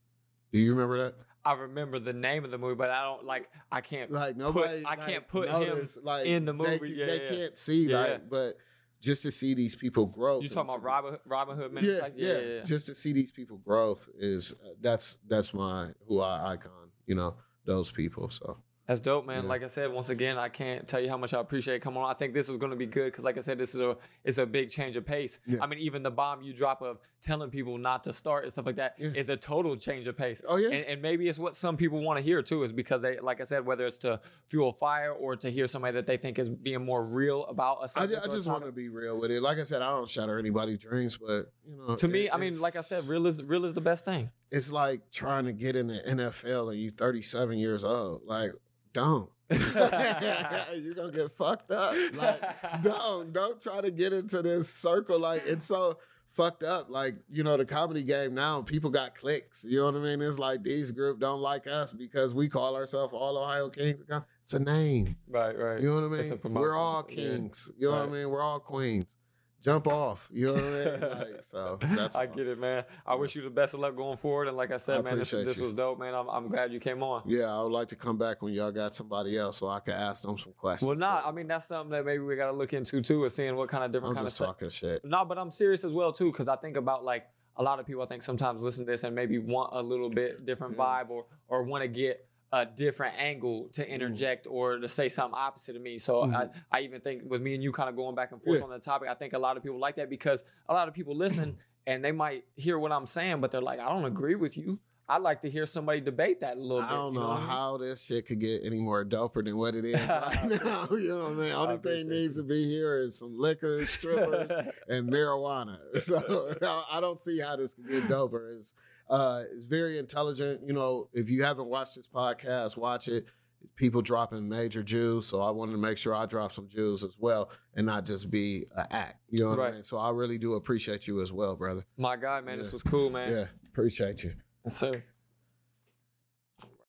Do you remember that? I remember the name of the movie, but I don't I can't like nobody. I can't put notice, him in the movie. They can't see but just to see these people grow. You talking about Robin Hood? Men in Tights? Yeah. Just to see these people growth is that's who I icon. You know those people. So. That's dope, man. Yeah. Like I said, once again, I can't tell you how much I appreciate coming on. I think this is going to be good because, like I said, this is a big change of pace. Yeah. I mean, even the bomb you drop of telling people not to start and stuff like that is a total change of pace. Oh, yeah. And maybe it's what some people want to hear, too, is because they, like I said, whether it's to fuel fire or to hear somebody that they think is being more real about us. I just want to be real with it. Like I said, I don't shatter anybody's dreams, but, you know. To me, I mean, like I said, real is the best thing. It's like trying to get in the NFL and you're 37 years old. Like, don't. You're gonna get fucked up. Like, don't try to get into this circle. Like, it's so fucked up. Like, you know, the comedy game now, people got clicks. You know what I mean? It's like these group don't like us because we call ourselves all Ohio Kings. It's a name. Right. You know what I mean? We're all kings. You know what I mean? We're all queens. Jump off. You know what I mean? Like, so that's I get it, man. I wish you the best of luck going forward. And like I said, man, this was dope, man. I'm glad you came on. Yeah, I would like to come back when y'all got somebody else so I can ask them some questions. Well, I mean, that's something that maybe we got to look into, too, is seeing what kind of different kind of stuff. I'm just talking shit. No, but I'm serious as well, too, because I think about, like, a lot of people I think sometimes listen to this and maybe want a little bit different vibe or want to get a different angle to interject or to say something opposite of me. So I even think with me and you kind of going back and forth on the topic, I think a lot of people like that because a lot of people listen and they might hear what I'm saying, but they're like, I don't agree with you. I'd like to hear somebody debate that a little bit. I don't know how this shit could get any more doper than what it is right now. You know what I mean? Only thing needs to be here is some liquor, strippers, and marijuana. So I don't see how this could get doper. It's very intelligent. You know, if you haven't watched this podcast, watch it. People dropping major jewels, so I wanted to make sure I drop some jewels as well and not just be an act. You know what I mean? So I really do appreciate you as well, brother. My God, man, this was cool, man. Yeah, appreciate you. Yes, sir.